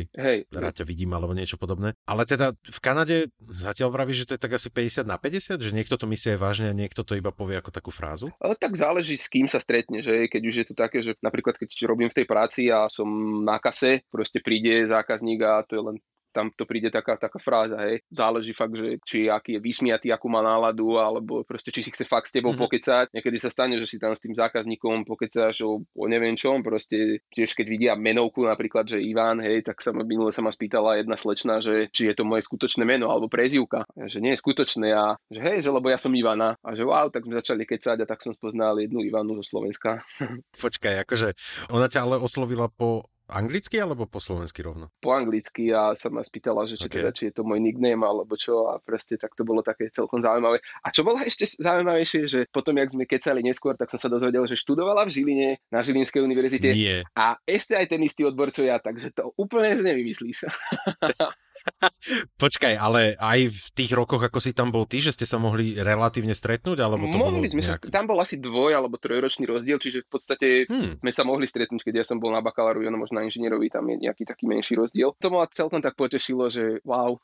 rád ťa vidím alebo niečo podobné. Ale teda v Kanade zatiaľ vraví, že to je tak asi 50/50, že niekto to myslí aj vážne a niekto to iba povie ako takú frázu. Ale tak záleží, s kým sa stretne, že keď už je to také, že napríklad keď robím v tej práci a som na kase, proste príde zákazník a to je len, tam to príde taká fráza, hej. Záleží fakt, že či aký je vysmiatý, akú má náladu, alebo proste či si chce fakt s tebou pokecať. Niekedy sa stane, že si tam s tým zákazníkom pokecáš o neviem čom, proste tiež keď vidia menovku napríklad, že Ivan, hej, tak sa ma spýtala jedna slečna, že či je to moje skutočné meno alebo prezývka, že nie je skutočné a že hej, že lebo ja som Ivana a že wow, tak sme začali kecať a tak som spoznal jednu Ivanu zo Slovenska. Počkaj, akože ona ťa ale oslovila po anglicky alebo po slovensky rovno? Po anglicky a sa ma spýtala, že či je to môj nickname alebo čo a proste tak to bolo také celkom zaujímavé. A čo bolo ešte zaujímavejšie, že potom, jak sme kecali neskôr, tak som sa dozvedel, že študovala v Žiline na Žilinskej univerzite a ešte aj ten istý odbor, čo ja, takže to úplne nevymyslíš. Počkaj, ale aj v tých rokoch, ako si tam bol ty, že ste sa mohli relatívne stretnúť? Alebo to mohli sme nejak... Tam bol asi 2- alebo 3-ročný rozdiel, čiže v podstate sme sa mohli stretnúť, keď ja som bol na bakalárovi, ono možno na inžinierovi, tam je nejaký taký menší rozdiel. To ma celkom tak potešilo, že wow,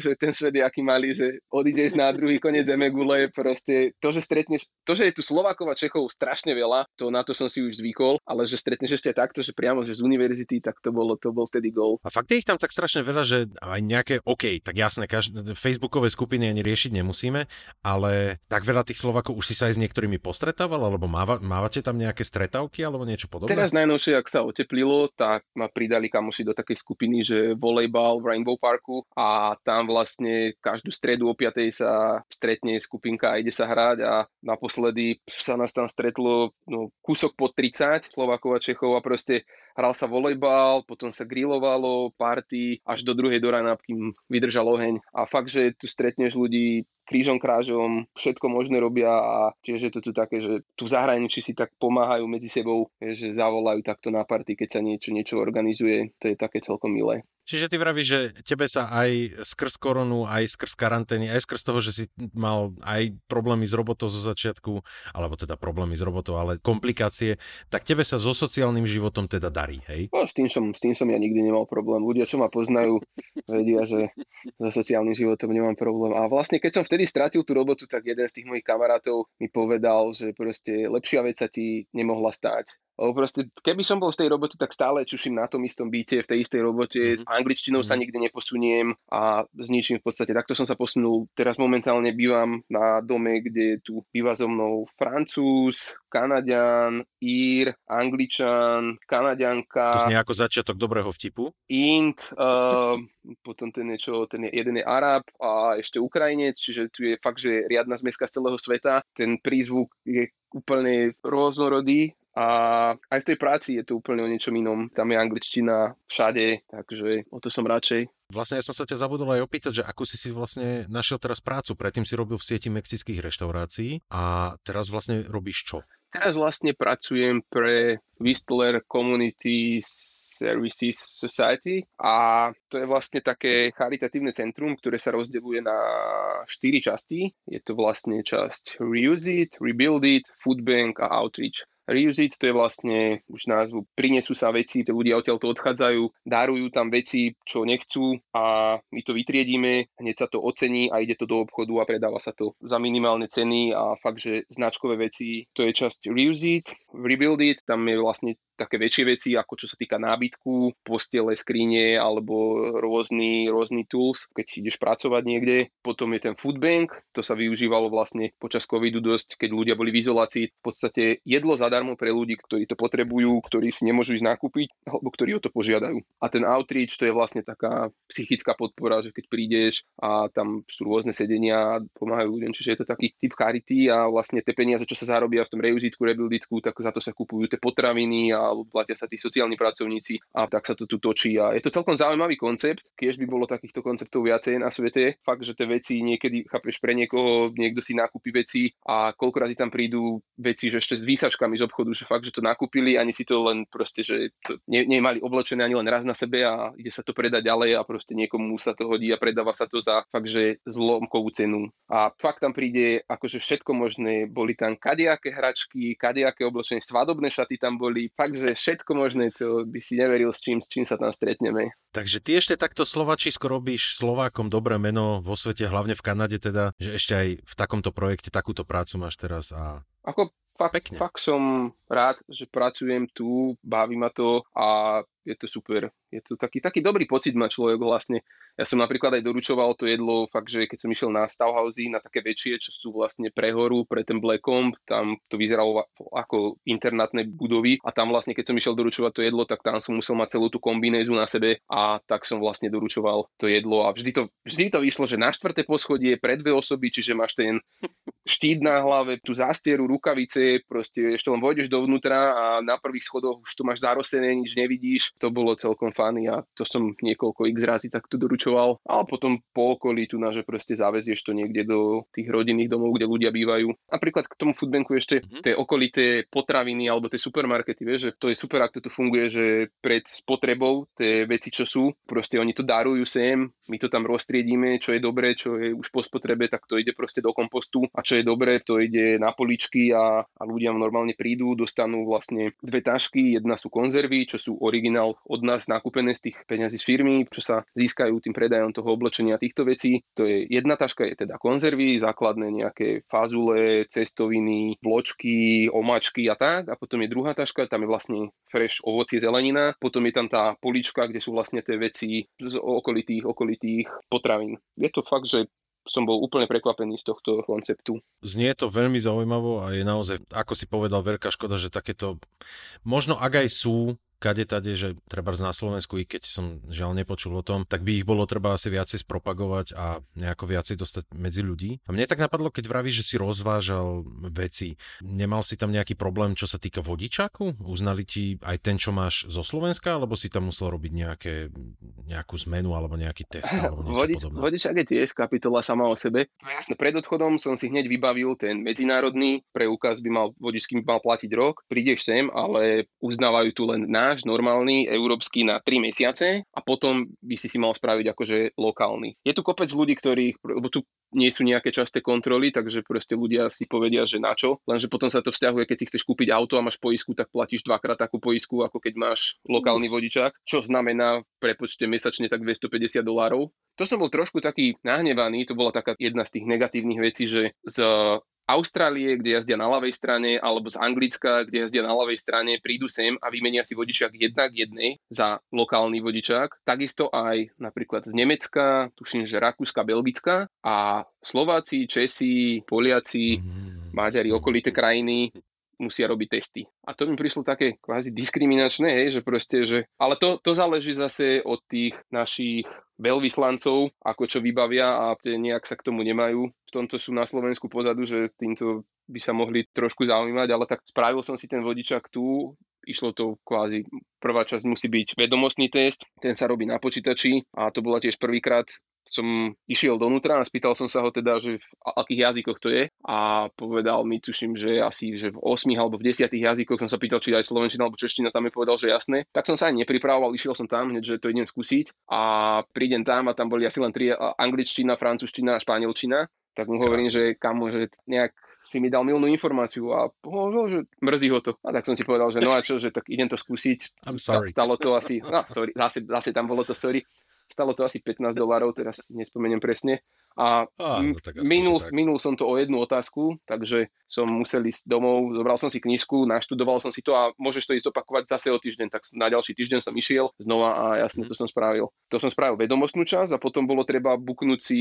že ten svet je aký malý, že odídeš na druhý koniec zemegule, proste to, že stretneš, to, že je tu Slovákov a Čechov strašne veľa, to na to som si už zvykol, ale že stretneš ešte takto, že priamo že z univerzity, tak to bol vtedy gól. A fakt je ich tam tak strašne veľa, že aj nejaké, OK, tak jasné, Facebookové skupiny ani riešiť nemusíme, ale tak veľa tých Slovákov, už si sa aj s niektorými postretával, alebo mávate tam nejaké stretávky, alebo niečo podobné? Teraz najnovšie, ak sa oteplilo, tak ma pridali kamoši do takej skupiny, že volejbal v Rainbow Parku a tam vlastne každú stredu o 5:00 sa stretne skupinka a ide sa hrať a naposledy sa nás tam stretlo kúsok po 30 Slovákov a Čechov a proste hral sa volejbal, potom sa grilovalo, party, až do 2:00 do rána, kým vydržal oheň. A fakt, že tu stretneš ľudí krížom, krážom, všetko možné robia a tiež je to tu také, že tu v zahraničí si tak pomáhajú medzi sebou, že zavolajú takto na party, keď sa niečo organizuje, to je také celkom milé. Čiže ty vravíš, že tebe sa aj skrz koronu, aj skrz karantény, aj skrz toho, že si mal aj problémy s robotou zo začiatku, alebo teda problémy s robotou, ale komplikácie, tak tebe sa so sociálnym životom teda darí, hej? No, s tým som ja nikdy nemal problém. Ľudia, čo ma poznajú, vedia, že so sociálnym životom nemám problém. A vlastne, keď som vtedy stratil tú robotu, tak jeden z tých mojich kamarátov mi povedal, že proste lepšia vec sa ti nemohla stať. Proste, keby som bol v tej robote, tak stále čuším na tom istom byte, v tej istej robote, s angličtinou sa nikde neposuniem a s ničím v podstate. Takto som sa posunul. Teraz momentálne bývam na dome, kde tu býva so mnou Francúz, Kanadian, Ír, Angličan, Kanadianka. To znie ako začiatok dobrého vtipu. Int, potom jeden je Arab a ešte Ukrajinec, čiže tu je fakt, že riadna zmeska z celého sveta. Ten prízvuk je úplne rôznorodý. A aj v tej práci je to úplne o niečom inom. Tam je angličtina všade, takže o to som radšej. Vlastne ja som sa ťa zabudol aj opýtať, že ako si vlastne našiel teraz prácu. Predtým si robil v sieti mexických reštaurácií a teraz vlastne robíš čo? Teraz vlastne pracujem pre Whistler Community Services Society a to je vlastne také charitatívne centrum, ktoré sa rozdeľuje na 4 časti. Je to vlastne časť Reuse It, Rebuild It, Foodbank a Outreach. Reuse It, to je vlastne už názvu, prinesú sa veci, tí ľudia odtiaľto odchádzajú, darujú tam veci, čo nechcú a my to vytriedíme, hneď sa to ocení a ide to do obchodu a predáva sa to za minimálne ceny a fakt, že značkové veci, to je časť Reuse It, Rebuild It, tam je vlastne také väčšie veci, ako čo sa týka nábytku, postele, skrine alebo rôzny tools, keď ideš pracovať niekde. Potom je ten Foodbank, to sa využívalo vlastne počas covidu dosť, keď ľudia boli v izolácii. V podstate jedlo zadarmo pre ľudí, ktorí to potrebujú, ktorí si nemôžu ísť nakúpiť alebo ktorí o to požiadajú. A ten Outreach, to je vlastne taká psychická podpora, že keď prídeš a tam sú rôzne sedenia a pomáhajú ľuďom, čiže je to taký typ charity a vlastne tie peniaze, čo sa zarobia v tom reuzitku, rebuilditku, tak za to sa kupujú tie potraviny a alebo platia sa tí sociálni pracovníci a tak sa to tu točí a je to celkom zaujímavý koncept, keď by bolo takýchto konceptov viacej na svete. Fakt, že tie veci niekedy chápeš pre niekoho, niekto si nakúpi veci a koľko razy tam prídu veci, že ešte s výsačkami z obchodu, že fakt, že to nakúpili, ani si to len proste, že to nemali oblečené ani len raz na sebe a ide sa to predať ďalej a proste niekomu sa to hodí a predáva sa to za fakt, že zlomkovú cenu. A fakt tam príde akože všetko možné, boli tam kadejaké hračky, kadejaké oblečenie, svadobné šaty tam boli, fakt že všetko možné, čo by si neveril, s čím sa tam stretneme. Takže ty ešte takto slováčisko robíš Slovákom dobré meno vo svete, hlavne v Kanade teda, že ešte aj v takomto projekte takúto prácu máš teraz a... Ako fakt som rád, že pracujem tu, baví ma to a je to super. Je to taký dobrý pocit má človek vlastne. Ja som napríklad aj doručoval to jedlo, fakt, že keď som išiel na Stowhousey, na také väčšie, čo sú vlastne pre horu, pre ten Blackcomb, tam to vyzeralo ako internátne budovy a tam vlastne, keď som išiel doručovať to jedlo, tak tam som musel mať celú tú kombinézu na sebe a tak som vlastne doručoval to jedlo a vždy to vyšlo, že na 4. poschodie pre 2 osoby, čiže máš ten štít na hlave, tú zástieru, rukavice, proste ešte len vojdeš dovnútra a na prvých schodoch už to máš zarosené, nič nevidíš. To bolo celkom fajn a to som niekoľko x razy takto doručoval. A potom po okolí tu na, že proste zavezieš to niekde do tých rodinných domov, kde ľudia bývajú. Napríklad k tomu Foodbanku ešte tie okolité potraviny alebo tie supermarkety, vieš, že to je super, ak to tu funguje, že pred spotrebou tie veci, čo sú, proste oni to darujú sem, my to tam roztriedíme, čo je dobré, čo je už po spotrebe, tak to ide proste do kompostu a čo je dobré, to ide na poličky a ľudia normálne prídu, dostanú vlastne 2 tašky, jedna sú konzervy, čo sú originál od nás nakúpené z tých peňazí z firmy, čo sa získajú tým predajom toho oblečenia týchto vecí. To je jedna taška, je teda konzervy, základné nejaké fazule, cestoviny, vločky, omáčky a tak. A potom je druhá taška, tam je vlastne fresh ovocie, zelenina. Potom je tam tá polička, kde sú vlastne tie veci z okolitých potravín. Je to fakt, že som bol úplne prekvapený z tohto konceptu. Znie to veľmi zaujímavo a je naozaj, ako si povedal, veľká škoda, že takéto možno ak aj sú kade-tade, že treba na Slovensku, i keď som žiaľ nepočul o tom, tak by ich bolo treba asi viacej spropagovať a nejako viacej dostať medzi ľudí. A mne tak napadlo, keď vravíš, že si rozvážal veci, nemal si tam nejaký problém, čo sa týka vodičáku? Uznali ti aj ten, čo máš zo Slovenska, alebo si tam musel robiť nejakú zmenu alebo nejaký test alebo niečo podobné? Vodičák je tiež kapitola sama o sebe. Jasne, pred odchodom som si hneď vybavil ten medzinárodný preukaz, vodičský by mal platiť rok, prídeš sem, ale uznávajú tu len náš normálny, európsky na 3 mesiace a potom by si mal spraviť akože lokálny. Je tu kopec ľudí, ktorí, lebo tu nie sú nejaké časté kontroly, takže proste ľudia si povedia, že na čo, lenže potom sa to vzťahuje, keď si chceš kúpiť auto a máš poisku, tak platíš 2-krát takú poisku, ako keď máš lokálny vodičák, čo znamená v prepočte mesačne tak $250. To som bol trošku taký nahnevaný, to bola taká jedna z tých negatívnych vecí, že z Austrálie, kde jazdia na ľavej strane, alebo z Anglicka, kde jazdia na ľavej strane, prídu sem a vymenia si vodičák 1:1 za lokálny vodičák. Takisto aj napríklad z Nemecka, tuším, že Rakúska, Belgická a Slováci, Česi, Poliaci, Maďari, okolité krajiny musia robiť testy. A to mi prišlo také kvázi diskriminačné, hej, že proste, že... Ale to záleží zase od tých našich veľvyslancov, ako čo vybavia a nejak sa k tomu nemajú. V tomto sú na Slovensku pozadu, že týmto by sa mohli trošku zaujímať, ale tak spravil som si ten vodičák tu, išlo to kvázi, prvá časť musí byť vedomostný test, ten sa robí na počítači a to bola tiež prvýkrát, som išiel donútra a spýtal som sa ho teda, že v akých jazykoch to je a povedal mi, tuším, že asi že v 8 alebo v 10 jazykoch som sa pýtal, či aj slovenčina alebo čeština, tam mi povedal, že jasné. Tak som sa aj nepripravoval, išiel som tam hneď, že to idem skúsiť a prídem tam a tam boli asi len 3 angličtina, francúzština a španielčina. Tak mu hovorím, že kamo, že nejak si mi dal milnú informáciu a povedal, že mrzí ho to. A tak som si povedal, že no a čo, že tak idem to skúsiť. I'm sorry. Stalo to asi, no sorry, zase tam bolo to sorry. Stalo to asi $15, teraz nespomeniem presne. A minul som to o jednu otázku, takže som musel ísť domov, zobral som si knižku, naštudoval som si to a môžeš to ísť opakovať zase o týždeň. Tak na ďalší týždeň som išiel znova a jasne to som spravil. To som spravil vedomostnú časť a potom bolo treba buknúť si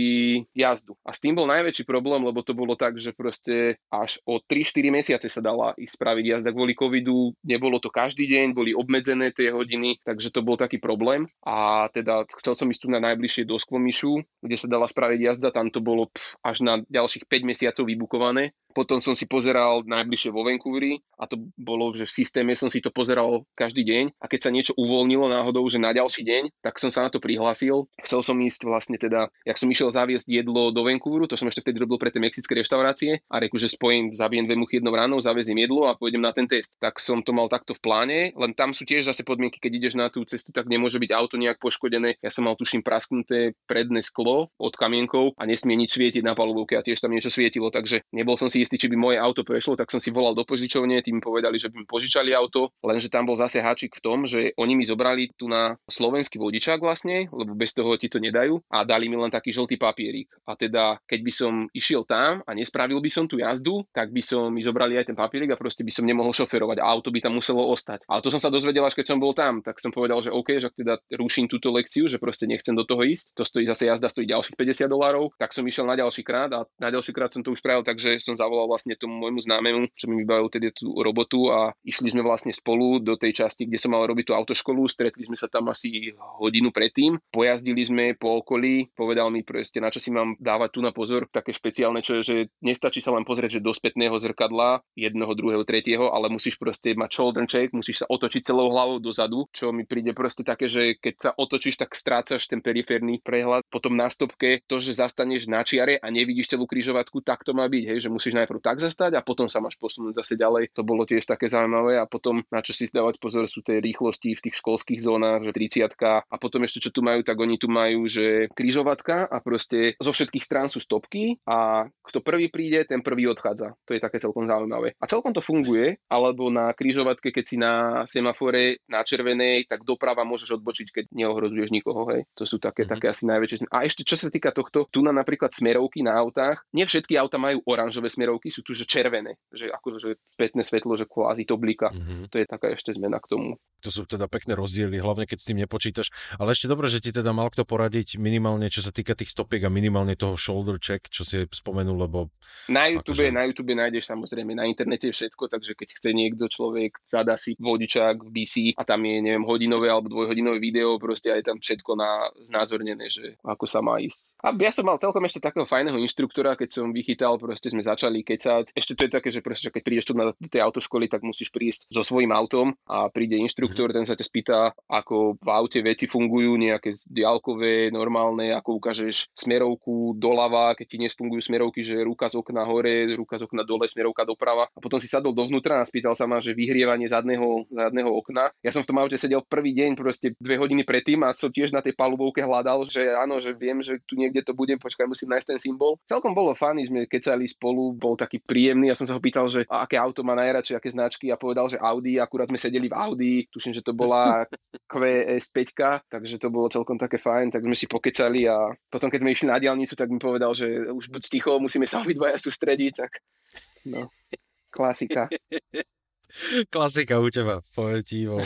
jazdu. A s tým bol najväčší problém, lebo to bolo tak, že proste až o 3-4 mesiace sa dala ísť spraviť jazda kvôli covidu. Nebolo to každý deň, boli obmedzené tie hodiny, takže to bol taký problém. A teda chcel som ísť tu na najbližšie do Sklomišu, kde sa dala spraviť jazda. Tam to bolo až na ďalších 5 mesiacov vybukované. Potom som si pozeral najbližšie vo Vancouveri a to bolo, že v systéme som si to pozeral každý deň a keď sa niečo uvoľnilo náhodou, že na ďalší deň, tak som sa na to prihlásil. Chcel som ísť vlastne teda, jak som išiel zaviesť jedlo do Vancouveru, to som ešte vtedy robil pre tie mexické reštaurácie a reku, že spojím, zabijem dve muchy jednou ránou, zaviezím jedlo a pôjdem na ten test. Tak som to mal takto v pláne, len tam sú tiež zase podmienky, keď ideš na tú cestu, tak nemôže byť auto nejak poškodené. Ja som mal tuším prasknuté predné sklo od kamienkov a nesmie nič svietiť na palubovke a tiež tam niečo svietilo, takže nebol som si istý, či by moje auto prešlo, tak som si volal do požičovne, tí mi povedali, že by mi požičali auto, lenže tam bol zase háčik v tom, že oni mi zobrali tu na slovenský vodičák vlastne, lebo bez toho ti to nedajú a dali mi len taký žltý papierik. A teda, keď by som išiel tam a nespravil by som tú jazdu, tak by som mi zobrali aj ten papierik a proste by som nemohol šoferovať a auto by tam muselo ostať. Ale to som sa dozvedel, až keď som bol tam, tak som povedal, že OK, že teda ruším túto lekciu, že proste nechcem do toho ísť. To stojí zase jazda, stojí ďalších $50, tak som išiel na ďalší krát a na ďalší krát som to už spravil, takže som zavolal vlastne tomu môjmu známemu, čo mi vybavil teda tú robotu a išli sme vlastne spolu do tej časti, kde som mal robiť tú autoškolu, stretli sme sa tam asi hodinu predtým, pojazdili sme po okolí, povedal mi proste, na čo si mám dávať tu na pozor, také špeciálne, čo je, že nestačí sa len pozrieť, že do spätného zrkadla, jedného, druhého, tretieho, ale musíš proste mať shoulder check, musíš sa otočiť celou hlavou dozadu, čo mi príde proste také, že keď sa otočíš, tak strácaš ten periférny prehľad, potom na stopke to, že zastaneš na čiare a nevidíš celú križovatku, tak to má byť, hej, že musíš najprv tak zastať a potom sa máš posunúť zase ďalej. To bolo tiež také zaujímavé a potom na čo si dávať pozor sú tie rýchlosti v tých školských zónach, že 30 a potom ešte čo tu majú, tak oni tu majú, že križovatka a proste zo všetkých strán sú stopky a kto prvý príde, ten prvý odchádza. To je také celkom zaujímavé. A celkom to funguje, alebo na križovatke, keď si na semafore na červenej, tak doprava môžeš odbočiť, keď neohrozuješ nikoho, hej. To sú také asi najväčšie. A ešte čo sa týka tohto, tu na napríklad smerovky na autách, nie všetky auta majú oranžové smerovky. Sú tu, že červené, že akože spätné svetlo, že kvázi to bliká. To je taká ešte zmena k tomu. To sú teda pekné rozdiely, hlavne keď s tým nepočítaš. Ale ešte dobre, že ti teda mal kto poradiť minimálne, čo sa týka tých stopiek a minimálne toho shoulder check, čo si spomenul, lebo... Na YouTube nájdeš samozrejme, na internete všetko, takže keď chce niekto človek, zadá si vodičák v BC a tam je, neviem, hodinové alebo dvojhodinové video, proste aj tam všetko znázornené, že ako sa má ísť. A ja som mal celkom ešte takého fajného inštruktora, keď som vychytal, proste sme začali kecať. Ešte to je také, že proste, keď prídeš tu na tej autoškoly, tak musíš prísť so svojím autom a príde inštruktor, ten sa ťa spýta, ako v aute veci fungujú, nejaké diaľkové, normálne, ako ukážeš smerovku doľava, keď ti nesfungujú smerovky, že ruka z okna hore, ruka z okna dole, smerovka doprava. A potom si sadol dovnútra a spýtal sa ma, že vyhrievanie zadného okna. Ja som v tom aute sedel prvý deň, proste 2 hodiny predtým a som tiež na tej palubovke hľadal, že áno, že viem, že tu niekde to bude, počkaj, musím nájsť ten symbol. Celkom bolo fajn, sme kecali spolu, bol taký príjemný. Ja som sa ho pýtal, že aké auto má najradšie, aké značky a povedal, že Audi. Akurát sme sedeli v Audi, tuším, že to bola QS5, takže to bolo celkom také fajn, tak sme si pokecali a potom keď sme išli na diaľnicu, tak mi povedal, že už buď ticho, musíme sa obidvaja sústrediť, tak No, klasika. Klasika u teba, povedivo.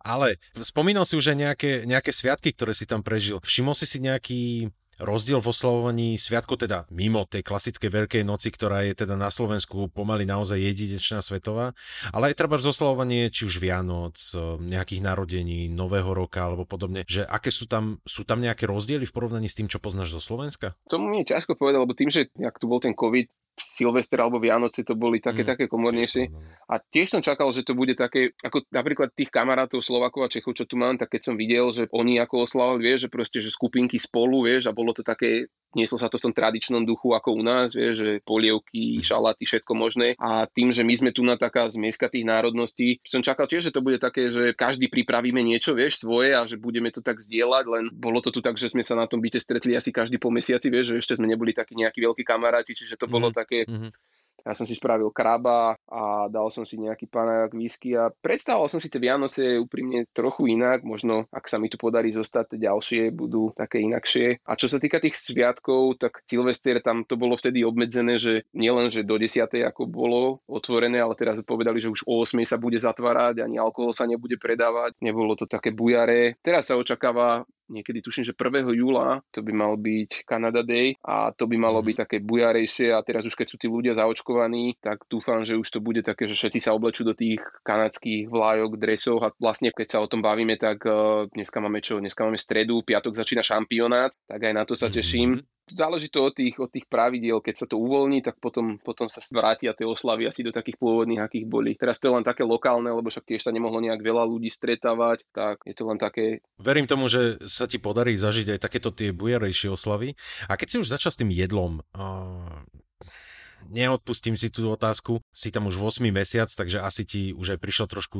Ale spomínal si už aj nejaké sviatky, ktoré si tam prežil. Všimol si si nejaký rozdiel v oslavovaní sviatku, teda mimo tej klasickej Veľkej noci, ktorá je teda na Slovensku pomaly naozaj jedinečná svetová, ale aj treba oslavovanie či už Vianoc, nejakých narodení, Nového roka alebo podobne, že aké sú tam nejaké rozdiely v porovnaní s tým, čo poznáš zo Slovenska? To mi je ťažko povedať, lebo tým, že jak tu bol ten COVID, Silvester alebo Vianoce to boli také komornejšie. A tiež som čakal, že to bude také, ako napríklad tých kamarátov Slovákov a Čechov, čo tu mám, tak keď som videl, že oni ako oslavovali, vieš, že proste, že skupinky spolu, vieš, a bolo to také, nieslo sa to v tom tradičnom duchu ako u nás, vieš, že polievky, šaláty, všetko možné. A tým, že my sme tu na taká zmieska tých národností, som čakal tiež, že to bude také, že každý pripravíme niečo, vieš, svoje a že budeme to tak zdieľať, len bolo to tu tak, že sme sa na tom byte stretli asi každý po mesiaci, vieš, že ešte sme neboli takí nejakí veľkí kamaráti, čiže to bolo tak. Ja som si spravil kraba a dal som si nejaký panák whisky a predstavoval som si tie Vianoce úprimne trochu inak, možno ak sa mi tu podarí zostať, ďalšie budú také inakšie. A čo sa týka tých sviatkov, tak Silvester, tam to bolo vtedy obmedzené, že nielen, že do 10. ako bolo otvorené, ale teraz povedali, že už o 8. sa bude zatvárať, ani alkohol sa nebude predávať, nebolo to také bujaré. Teraz sa očakáva niekedy, tuším, že 1. júla to by mal byť Kanada Day a to by malo byť také bujarejšie a teraz už keď sú tí ľudia zaočkovaní, tak dúfam, že už to bude také, že všetci sa oblečú do tých kanadských vlájok, dresov a vlastne keď sa o tom bavíme, tak dneska máme stredu, piatok začína šampionát, tak aj na to sa teším. Záleží to od tých pravidiel, keď sa to uvoľní, tak potom sa vrátia tie oslavy asi do takých pôvodných, akých boli. Teraz to je len také lokálne, lebo však tiež sa nemohlo nejak veľa ľudí stretávať, tak je to len také. Verím tomu, že sa ti podarí zažiť aj takéto tie bujarejšie oslavy. A keď si už začal s tým jedlom, neodpustím si tú otázku, si tam už 8 mesiac, takže asi ti už aj prišla trošku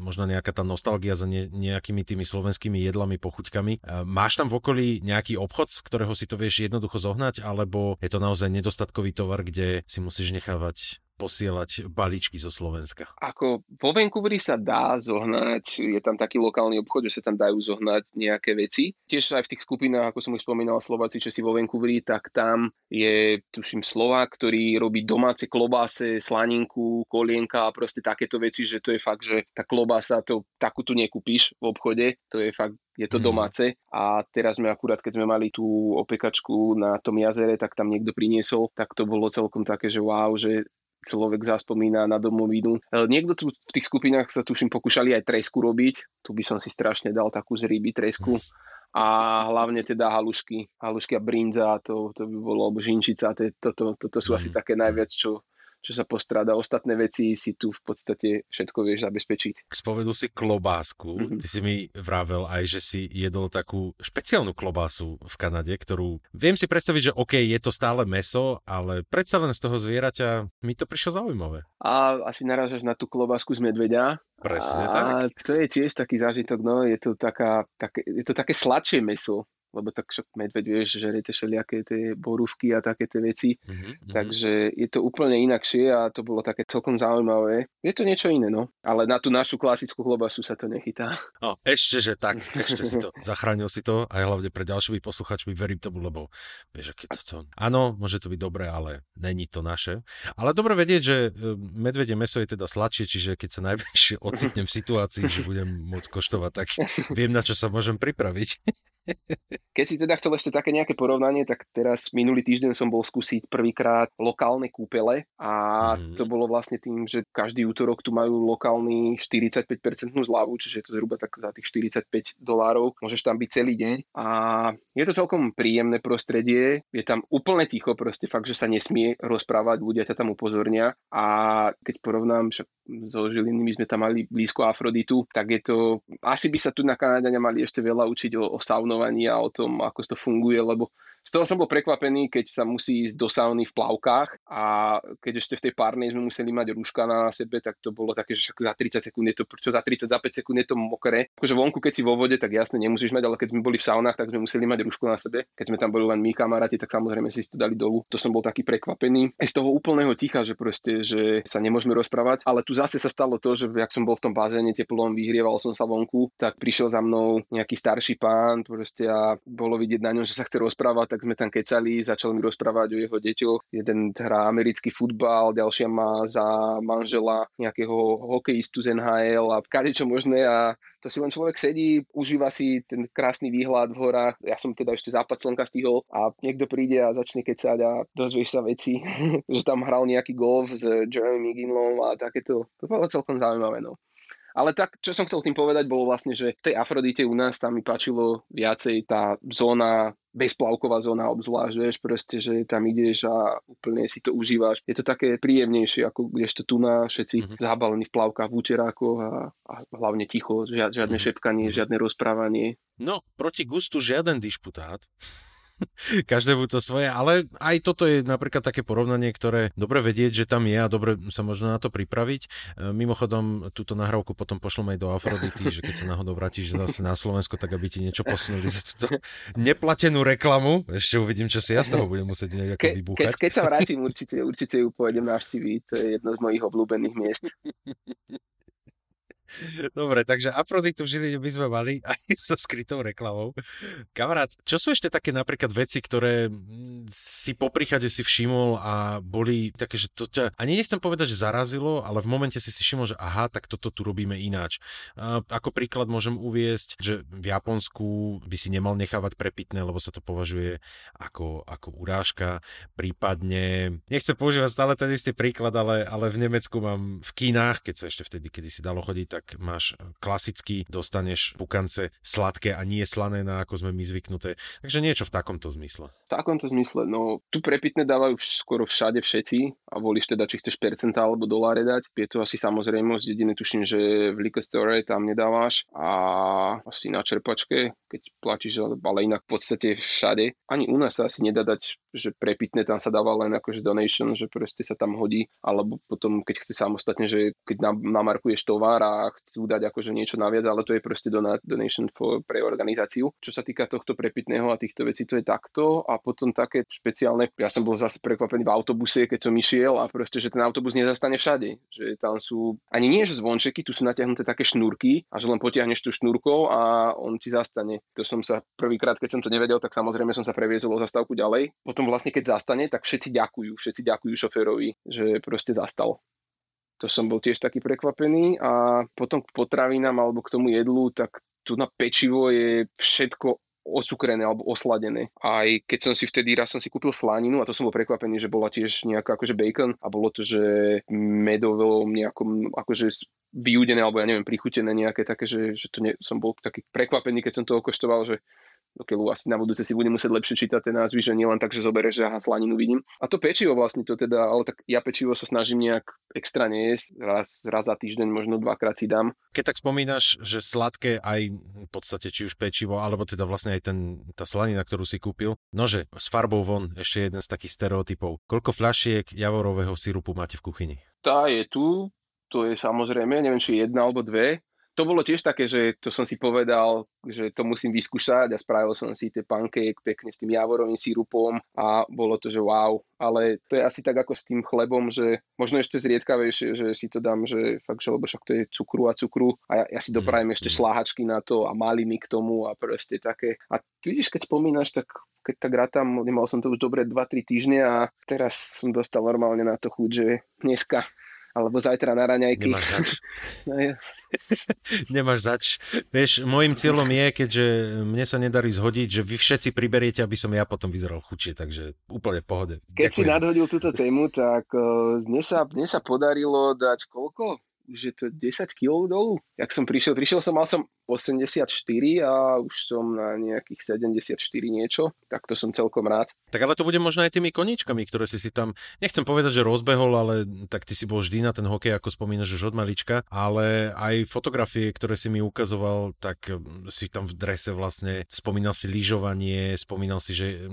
možno nejaká tá nostalgia za nejakými tými slovenskými jedlami, pochuťkami. Máš tam v okolí nejaký obchod, z ktorého si to vieš jednoducho zohnať, alebo je to naozaj nedostatkový tovar, kde si musíš nechávať posielať balíčky zo Slovenska? Ako vo Vancouveri sa dá zohnať, je tam taký lokálny obchod, že sa tam dajú zohnať nejaké veci. Tiež aj v tých skupinách, ako som už spomínal, Slováci, Česi vo Vancouveri, tak tam je, tuším, Slovák, ktorý robí domáce klobáse, slaninku, kolienka a proste takéto veci, že to je fakt, že tá klobása, to takú tu nekúpiš v obchode, to je fakt, je to domáce. A teraz sme akurát, keď sme mali tú opekačku na tom jazere, tak tam niekto priniesol, tak to bolo celkom také, že wow, že človek zaspomína na domovinu. Niekto tu v tých skupinách sa tuším pokúšali aj tresku robiť. Tu by som si strašne dal takú z ryby tresku. A hlavne teda halušky a brinza, to by bolo, alebo žinčica, to sú asi také najviac, čo sa postráda. Ostatné veci si tu v podstate všetko vieš zabezpečiť. Spovedol si klobásku. Ty si mi vravel aj, že si jedol takú špeciálnu klobásu v Kanade, ktorú viem si predstaviť, že okej, je to stále mäso, ale predsa len z toho zvieraťa mi to prišlo zaujímavé. A asi narážaš na tú klobásku z medveďa. Presne tak. A to je tiež taký zážitok, no, je to také sladšie mäso. Lebo tak však medveď, vieš, žerete všelijaké tie borúvky a také tie veci. Takže je to úplne inakšie a to bolo také celkom zaujímavé. Je to niečo iné, no. Ale na tú našu klasickú klobasu sa to nechytá. No, ešte, že tak. Ešte si to. Zachránil si to aj hlavne pre ďalšími posluchačmi, verím tomu, lebo vieš, aké to... Áno, môže to byť dobré, ale není to naše. Ale dobre vedieť, že medvedie mäso je teda sladšie, čiže keď sa najbližšie ocitnem v situácii, že budem môcť koštovať, tak viem, na čo sa môžem pripraviť. Keď si teda chcel ešte také nejaké porovnanie, tak teraz minulý týždeň som bol skúsiť prvýkrát lokálne kúpele a to bolo vlastne tým, že každý útorok tu majú lokálny 45% zľavu, čiže je to zhruba tak za tých $45. Môžeš tam byť celý deň a je to celkom príjemné prostredie, je tam úplne ticho, proste fakt, že sa nesmie rozprávať, ľudia ťa tam upozornia a keď porovnám, že so Žiliny, my sme tam mali blízko Afroditu, tak je to, asi by sa tu na Kanaďania mali ešte veľa učiť o saunovaní a o tom, ako to funguje, lebo z toho som bol prekvapený, keď sa musí ísť do sauny v plavkách a keď ešte v tej párnej sme museli mať rúška na sebe, tak to bolo také, že za 30 sekúnd je to, čo za 30, za 5 sekúnd je to mokré. Akože vonku, keď si vo vode, tak jasne nemusíš mať, ale keď sme boli v saunách, tak sme museli mať rúško na sebe. Keď sme tam boli len my kamaráti, tak samozrejme si to dali dolu. To som bol taký prekvapený. Aj z toho úplného ticha, že proste, že sa nemôžeme rozprávať, ale tu zase sa stalo to, že jak som bol v tom bazéne teplom, vyhrieval som sa vonku, tak prišiel za mnou nejaký starší pán, proste a bolo vidieť na ňom, že sa chce rozprávať. tak sme tam kecali, začal mi rozprávať o jeho deťoch. Jeden hrá americký futbal, ďalšia má za manžela nejakého hokejistu z NHL a kadečo možné a to si len človek sedí, užíva si ten krásny výhľad v horách. Ja som teda ešte západ slnka stihol a niekto príde a začne kecať a dozvieš sa veci, že tam hral nejaký golf s Jeremy Ginlom a takéto. To bolo celkom zaujímavé, no. Ale tak, čo som chcel tým povedať, bolo vlastne, že v tej Afrodite u nás tam mi páčilo viacej tá zóna, bezplavková zóna obzvlášť, vieš, proste, že tam ideš a úplne si to užívaš. Je to také príjemnejšie, ako kdežto tu na všetci zabalení v plavkách, v úterákoch a hlavne ticho, žiadne šepkanie, žiadne rozprávanie. No, proti gustu žiaden dišputát. Každému to svoje, ale aj toto je napríklad také porovnanie, ktoré dobre vedieť, že tam je a dobre sa možno na to pripraviť. Mimochodom, túto nahrávku potom pošlom aj do Afrodity, že keď sa náhodou vrátiš zase na Slovensko, tak aby ti niečo posunuli za túto neplatenú reklamu. Ešte uvidím, čo si ja z toho budem musieť nejako vybúchať. Keď sa vrátim, určite ju pôjdem navštíviť. To je jedno z mojich obľúbených miest. Dobre, takže Afroditu v Žiline by sme mali aj so skrytou reklamou. Kamarát, čo sú ešte také napríklad veci, ktoré si po príchade si všimol a boli také, že to ťa, ani nechcem povedať, že zarazilo, ale v momente si všimol, že aha, tak toto tu robíme ináč. A ako príklad môžem uviesť, že v Japonsku by si nemal nechávať prepitné, lebo sa to považuje ako urážka, prípadne, nechcem používať stále ten istý príklad, ale v Nemecku mám v kínach, keď sa ešte vtedy, kedy si dalo chodiť, tak máš klasicky, dostaneš pukance sladké a nie slané, na ako sme my zvyknuté. Takže niečo v takomto zmysle. V takomto zmysle, no tu prepitné dávajú skoro všade všetci a volíš teda, či chceš percentá alebo doláre dať. Je to asi samozrejmosť, jedine tuším, že v liquor store tam nedávaš a asi na čerpačke, keď platíš, ale inak v podstate všade. Ani u nás sa asi nedá dať, že prepitné tam sa dáva len akože donation, že proste sa tam hodí, alebo potom keď chce samostatne, že keď namarkuješ tovar a chcú dať akože niečo naviac, ale to je proste donation pre organizáciu. Čo sa týka tohto prepitného a týchto vecí, to je takto a potom také špeciálne, ja som bol zase prekvapený v autobuse, keď som išiel a proste, že ten autobus nezastane všade, že tam sú ani nie že zvončeky, tu sú natiahnuté také šnúrky a že len potiahneš tú šnúrkou a on ti zastane. To som sa prvýkrát, keď som to nevedel, tak samozrejme som sa previezol o zastávku ďalej. Potom vlastne keď zastane, tak všetci ďakujú šoférovi, že proste zastal. To som bol tiež taký prekvapený a potom k potravinám alebo k tomu jedlu, tak tu na pečivo je všetko ocukrené alebo osladené. Aj keď som si vtedy raz kúpil slaninu a to som bol prekvapený, že bola tiež nejaká akože bacon a bolo to, že medovom nejakom akože vyúdené alebo ja neviem, prichutené nejaké také, že to nie, som bol taký prekvapený, keď som to okoštoval, že dokiaľu asi na budúce si budem musieť lepšie čítať tie názvy, že nielen tak, že zoberieš, že aha, slaninu vidím. A to pečivo vlastne to teda, ale tak ja pečivo sa snažím nejak extra nejesť, raz za týždeň možno dvakrát si dám. Keď tak spomínaš, že sladké aj v podstate či už pečivo, alebo teda vlastne aj tá slanina, ktorú si kúpil, nože s farbou von, ešte jeden z takých stereotypov. Koľko fľašiek javorového sirupu máte v kuchyni? Tá je tu, to je samozrejme, neviem, či jedna alebo dve. To bolo tiež také, že to som si povedal, že to musím vyskúšať a spravil som si tie pancake pekne s tým javorovým sírupom a bolo to, že wow. Ale to je asi tak ako s tým chlebom, že možno ešte zriedkavejšie, že si to dám, že fakt, že lebo však to je cukru a ja si doprajem ešte šláhačky na to a malými k tomu a proste také. A ty vidíš, keď spomínaš, tak keď tak rátam, nemal som to už dobre 2-3 týždne a teraz som dostal normálne na to chuť, že dneska alebo zajtra na raňajky. Nemáš zač. Nemáš zač. Vieš, môjim cieľom je, keďže mne sa nedarí zhodiť, že vy všetci priberiete, aby som ja potom vyzeral chudšie, takže úplne v pohode. Keď ďakujem. Si nadhodil túto tému, tak dnes sa podarilo dať koľko? Už je to 10 kg dolu. Jak som prišiel som, mal som 84 a už som na nejakých 74 niečo, tak to som celkom rád. Tak ale to bude možno aj tými koníčkami, ktoré si tam, nechcem povedať, že rozbehol, ale tak ty si bol vždy na ten hokej, ako spomínaš už od malička, ale aj fotografie, ktoré si mi ukazoval, tak si tam v drese vlastne, spomínal si lyžovanie, spomínal si, že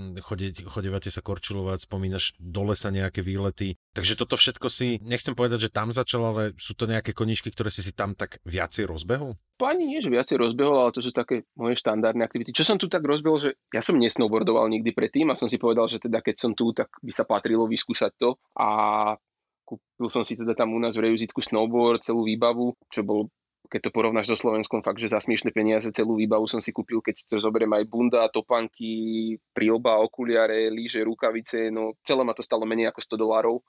chodevate sa korčulovať, spomínaš do lesa nejaké výlety. Takže toto všetko si, nechcem povedať, že tam začal, ale sú to nejaké koníčky, ktoré si tam tak viacej rozbehol? Ani nie, že viacej rozbehol, ale to sú také moje štandardné aktivity. Čo som tu tak rozbehol, že ja som nesnowboardoval nikdy predtým a som si povedal, že teda keď som tu, tak by sa patrilo vyskúšať to a kúpil som si teda tam u nás v Reuse It snowboard, celú výbavu, čo bolo keď to porovnáš so Slovenskom, fakt, že za smiešne peniaze celú výbavu som si kúpil, keď to zoberiem aj bunda, topánky, prílba, okuliare, lyže, rukavice, no celé ma to stalo menej ako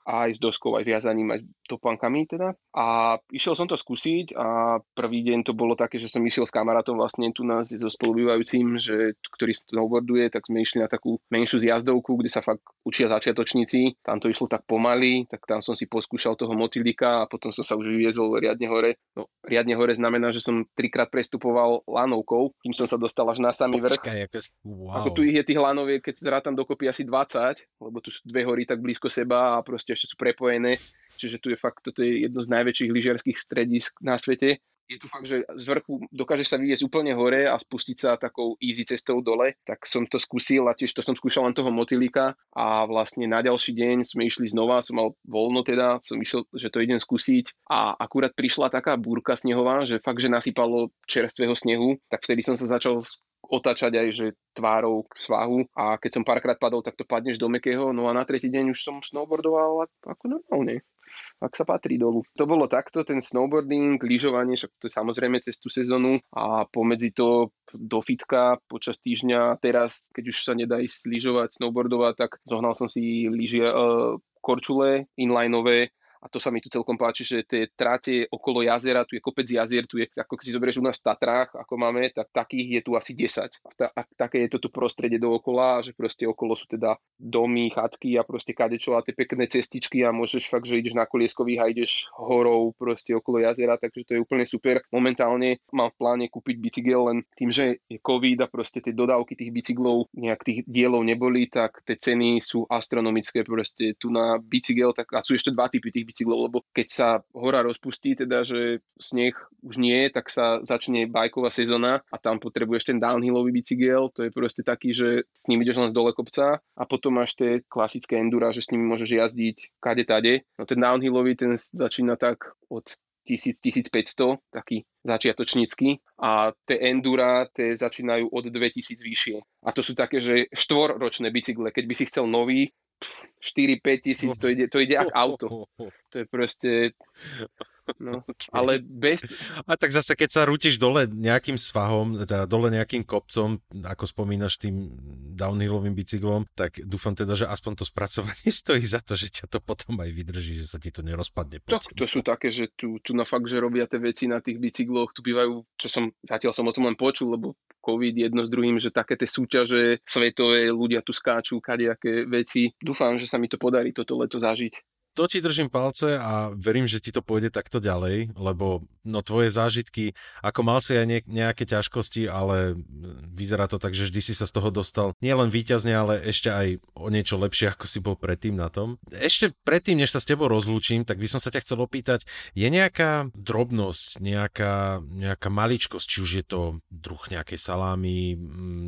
$100 a aj s doskou, aj viazaním, aj topánkami teda. A išiel som to skúsiť a prvý deň to bolo také, že som išiel s kamarátom vlastne tu nás so spolubývajúcim, že, ktorý snowboarduje, tak sme išli na takú menšiu zjazdovku, kde sa fakt učia začiatočníci. Tam to išlo tak pomaly, tak tam som si poskúšal toho motylika a potom som sa už vyviezol riadne hore. No, riadne hore znamená, že som 3-krát prestupoval lanovkou, kým som sa dostal až na samý vrch. Wow. Ako tu ich je tých lanoviek, keď zrátam dokopy asi 20, lebo tu sú dve hory tak blízko seba a proste ešte sú prepojené. Čiže tu je fakt, toto je jedno z najväčších lyžiarskych stredísk na svete. Je tu fakt, že z vrchu dokážeš sa vyviesť úplne hore a spustiť sa takou easy cestou dole, tak som to skúsil a tiež to som skúšal len toho motylika a vlastne na ďalší deň sme išli znova, som mal voľno teda, som išiel, že to idem skúsiť a akurát prišla taká búrka snehová, že fakt, že nasypalo čerstvého snehu, tak vtedy som sa začal otáčať aj, že tvárou k svahu a keď som párkrát padol, tak to padneš do mäkkého, no a na tretí deň už som snowboardoval ako normálne. Ak sa patrí dolu. To bolo takto, ten snowboarding, lyžovanie, však to je samozrejme cez tú sezónu a pomedzi to do fitka počas týždňa. Teraz, keď už sa nedá ísť lyžovať, snowboardovať, tak zohnal som si lyžie, korčule, inlineové. A to sa mi tu celkom páči, že tie tráte okolo jazera, tu je kopec jazier, tu je, ako si zoberieš u nás v Tatrách, ako máme, tak takých je tu asi 10. A také je to tu prostredie dookola, že proste okolo sú teda domy, chatky a proste kadečo a tie pekné cestičky a môžeš fakt, že ideš na kolieskových a ideš horou proste okolo jazera, takže to je úplne super. Momentálne mám v pláne kúpiť bicykel, len tým, že je COVID a proste tie dodávky tých bicyklov, nejak tých dielov neboli, tak tie ceny sú astronomické, proste tu na bicykel, tak a sú ešte dva typy tých bicyklov, lebo keď sa hora rozpustí, teda že sneh už nie, tak sa začne bajková sezóna a tam potrebuješ ten downhillový bicykel, to je proste taký, že s ním ideš len z dole kopca a potom máš tie klasické endura, že s nimi môžeš jazdiť kade tade. No ten downhillový, ten začína tak od 1000-1500, taký začiatočnícky a tie endura, tie začínajú od 2000 vyššie. A to sú také, že štvorročné bicykle, keď by si chcel nový, 4-5 tisíc, to ide ako auto. To je proste... No, okay. Ale bez... A tak zase, keď sa rútiš dole nejakým svahom, teda dole nejakým kopcom, ako spomínaš tým downhillovým bicyklom, tak dúfam teda, že aspoň to spracovanie stojí za to, že ťa to potom aj vydrží, že sa ti to nerozpadne. Tak to sú také, že tu na fakt, že robia tie veci na tých bicykloch, tu bývajú, zatiaľ som o tom len počul, lebo COVID jedno s druhým, že také tie súťaže svetové, ľudia tu skáču, kadejaké veci. Dúfam, že sa mi to podarí toto leto zažiť. To ti držím palce a verím, že ti to pôjde takto ďalej, lebo no tvoje zážitky, ako mal si aj nejaké ťažkosti, ale vyzerá to tak, že vždy si sa z toho dostal nielen víťazne, ale ešte aj o niečo lepšie, ako si bol predtým na tom. Ešte predtým, než sa s tebou rozlúčim, tak by som sa ťa chcel opýtať, je nejaká drobnosť, nejaká maličkosť, či už je to druh nejakej salámy,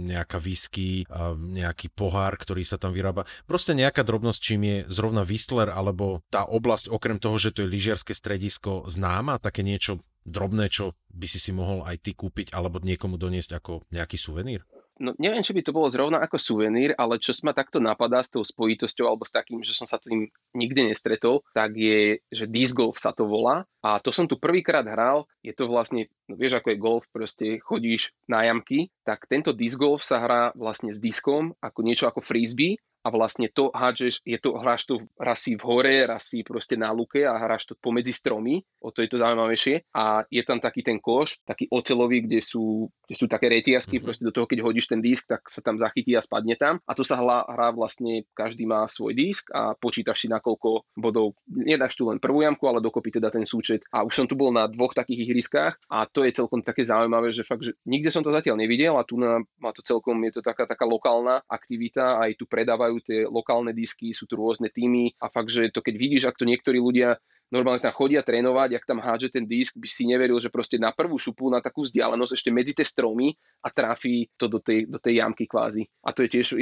nejaká whisky, nejaký pohár, ktorý sa tam vyrába, proste nejaká drobnosť, čím je zrovna Whistler alebo tá oblasť, okrem toho, že to je lyžiarske stredisko, známa, také niečo drobné, čo by si mohol aj ty kúpiť alebo niekomu doniesť ako nejaký suvenír? No neviem, či by to bolo zrovna ako suvenír, ale čo ma takto napadá s tou spojitosťou alebo s takým, že som sa tým nikde nestretol, tak je, že disc golf sa to volá a to som tu prvýkrát hral, je to vlastne, no vieš ako je golf, proste chodíš na jamky, tak tento disc golf sa hrá vlastne s diskom, ako niečo ako frisbee. A vlastne to hádžeš, hráš to raz si v hore, raz si proste na luke a hráš to pomedzi stromy, o to je to zaujímavejšie. A je tam taký ten koš, taký oceľový, kde sú také retiazky, proste do toho, keď hodíš ten disk, tak sa tam zachytí a spadne tam. A to sa hrá vlastne, každý má svoj disk a počítaš si na koľko bodov. Nedáš tu len prvú jamku, ale dokopy teda ten súčet. A už som tu bol na dvoch takých ihriskách a to je celkom také zaujímavé, že fakt, že nikde som to zatiaľ nevidel a tu má to celkom, je to taká lokálna aktivita, aj tu predávajú tie lokálne disky, sú tu rôzne týmy a fakt, že to keď vidíš, ak to niektorí ľudia normálne tam chodia trénovať, ak tam hádže ten disk, by si neveril, že proste na prvú šupu, na takú vzdialenosť ešte medzi tie stromy a trafí to do tej jamky kvázi. A to je tiež,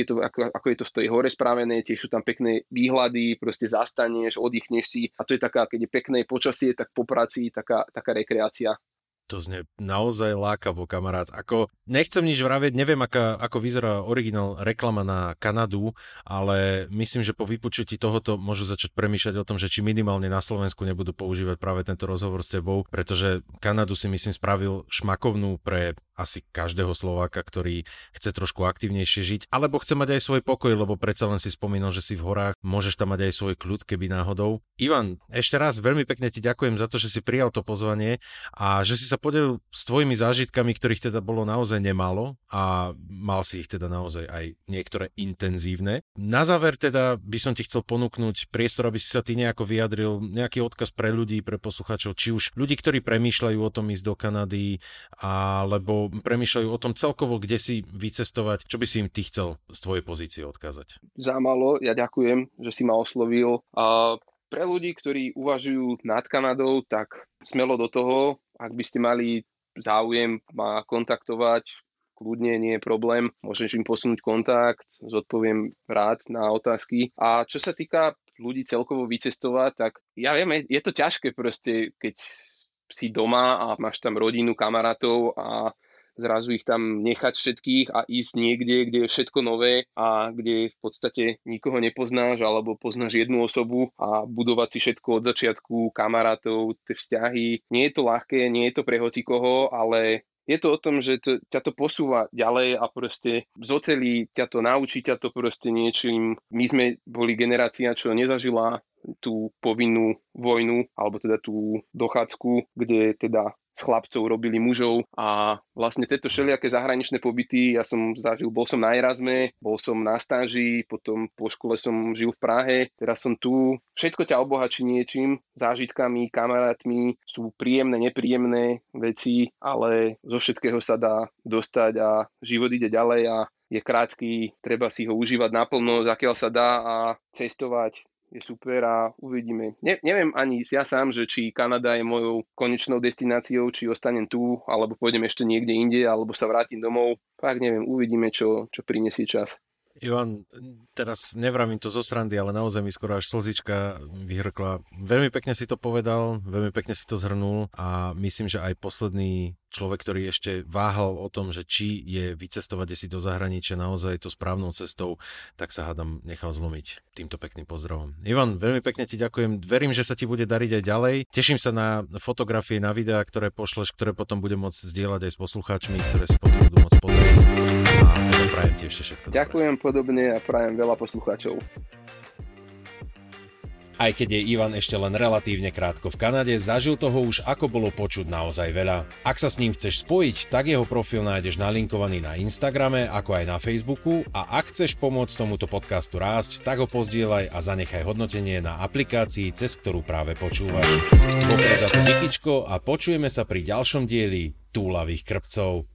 ako je to v tej hore spravené, tiež sú tam pekné výhľady, proste zastaneš, oddychneš si a to je taká, keď je pekné počasie, tak po práci taká rekreácia. to znie naozaj lákavo, kamarát. Ako, nechcem nič vravieť, neviem, ako vyzerá originál reklama na Kanadu, ale myslím, že po vypočutí tohoto môžu začať premýšľať o tom, že či minimálne na Slovensku nebudú používať práve tento rozhovor s tebou, pretože Kanadu si myslím spravil šmakovnú pre asi každého Slováka, ktorý chce trošku aktívnejšie žiť, alebo chce mať aj svoj pokoj, lebo predsa len si spomínal, že si v horách, môžeš tam mať aj svoj kľud, keby náhodou. Ivan, ešte raz veľmi pekne ti ďakujem za to, že si prijal to pozvanie a že si sa podelil s tvojimi zážitkami, ktorých teda bolo naozaj nemálo a mal si ich teda naozaj aj niektoré intenzívne. Na záver teda by som ti chcel ponúknuť priestor, aby si sa ty nejako vyjadril, nejaký odkaz pre ľudí, pre poslucháčov, či už ľudí, ktorí premýšľajú o tom ísť do Kanady, alebo premýšľajú o tom celkovo, kde si vycestovať, čo by si im ty chcel z tvojej pozície odkázať? Zámalo, ja ďakujem, že si ma oslovil. A pre ľudí, ktorí uvažujú nad Kanadou, tak smelo do toho, ak by ste mali záujem ma kontaktovať, kľudne, nie je problém, môžeš im posunúť kontakt, zodpoviem rád na otázky. A čo sa týka ľudí celkovo vycestovať, tak ja viem, je to ťažké proste, keď si doma a máš tam rodinu, kamarátov a zrazu ich tam nechať všetkých a ísť niekde, kde je všetko nové a kde v podstate nikoho nepoznáš alebo poznáš jednu osobu a budovať si všetko od začiatku, kamarátov, tie vzťahy. Nie je to ľahké, nie je to pre hocikoho, ale je to o tom, že ťa to posúva ďalej a proste zocelí ťa to, naučí ťa to proste niečím. My sme boli generácia, čo nezažila tú povinnú vojnu, alebo teda tú dochádzku, kde teda s chlapcov robili mužov a vlastne tieto všelijaké zahraničné pobyty ja som zažil, bol som na Erazme, bol som na stáži, potom po škole som žil v Prahe, teraz som tu. Všetko ťa obohačí niečím, zážitkami, kamarátmi, sú príjemné, nepríjemné veci, ale zo všetkého sa dá dostať a život ide ďalej a je krátky, treba si ho užívať naplno, zakiaľ sa dá a cestovať je super a uvidíme. Neviem ani ja sám, že či Kanada je mojou konečnou destináciou, či ostanem tu, alebo pôjdem ešte niekde inde, alebo sa vrátim domov. Fakt neviem, uvidíme, čo prinesie čas. Ivan, teraz nevravím to zo srandy, ale naozaj mi skoro až slzička vyhrkla. Veľmi pekne si to povedal, veľmi pekne si to zhrnul a myslím, že aj posledný človek, ktorý ešte váhal o tom, že či je vycestovať si do zahraničia naozaj to správnou cestou, tak sa hádam nechal zlomiť týmto pekným pozdravom. Ivan, veľmi pekne ti ďakujem, verím, že sa ti bude dariť aj ďalej. Teším sa na fotografie, na videá, ktoré pošleš, ktoré potom budem môcť zdieľať aj s poslucháčmi, ktoré si potom budú môcť pozrieť. A teda prajem ti ešte všetko. Ďakujem podobne a prajem veľa poslucháčov. Aj keď je Ivan ešte len relatívne krátko v Kanade, zažil toho už ako bolo počuť naozaj veľa. Ak sa s ním chceš spojiť, tak jeho profil nájdeš nalinkovaný na Instagrame, ako aj na Facebooku a ak chceš pomôcť tomuto podcastu rásť, tak ho pozdieľaj a zanechaj hodnotenie na aplikácii, cez ktorú práve počúvaš. Vopred za to dikičko a počujeme sa pri ďalšom dieli Túlavých krpcov.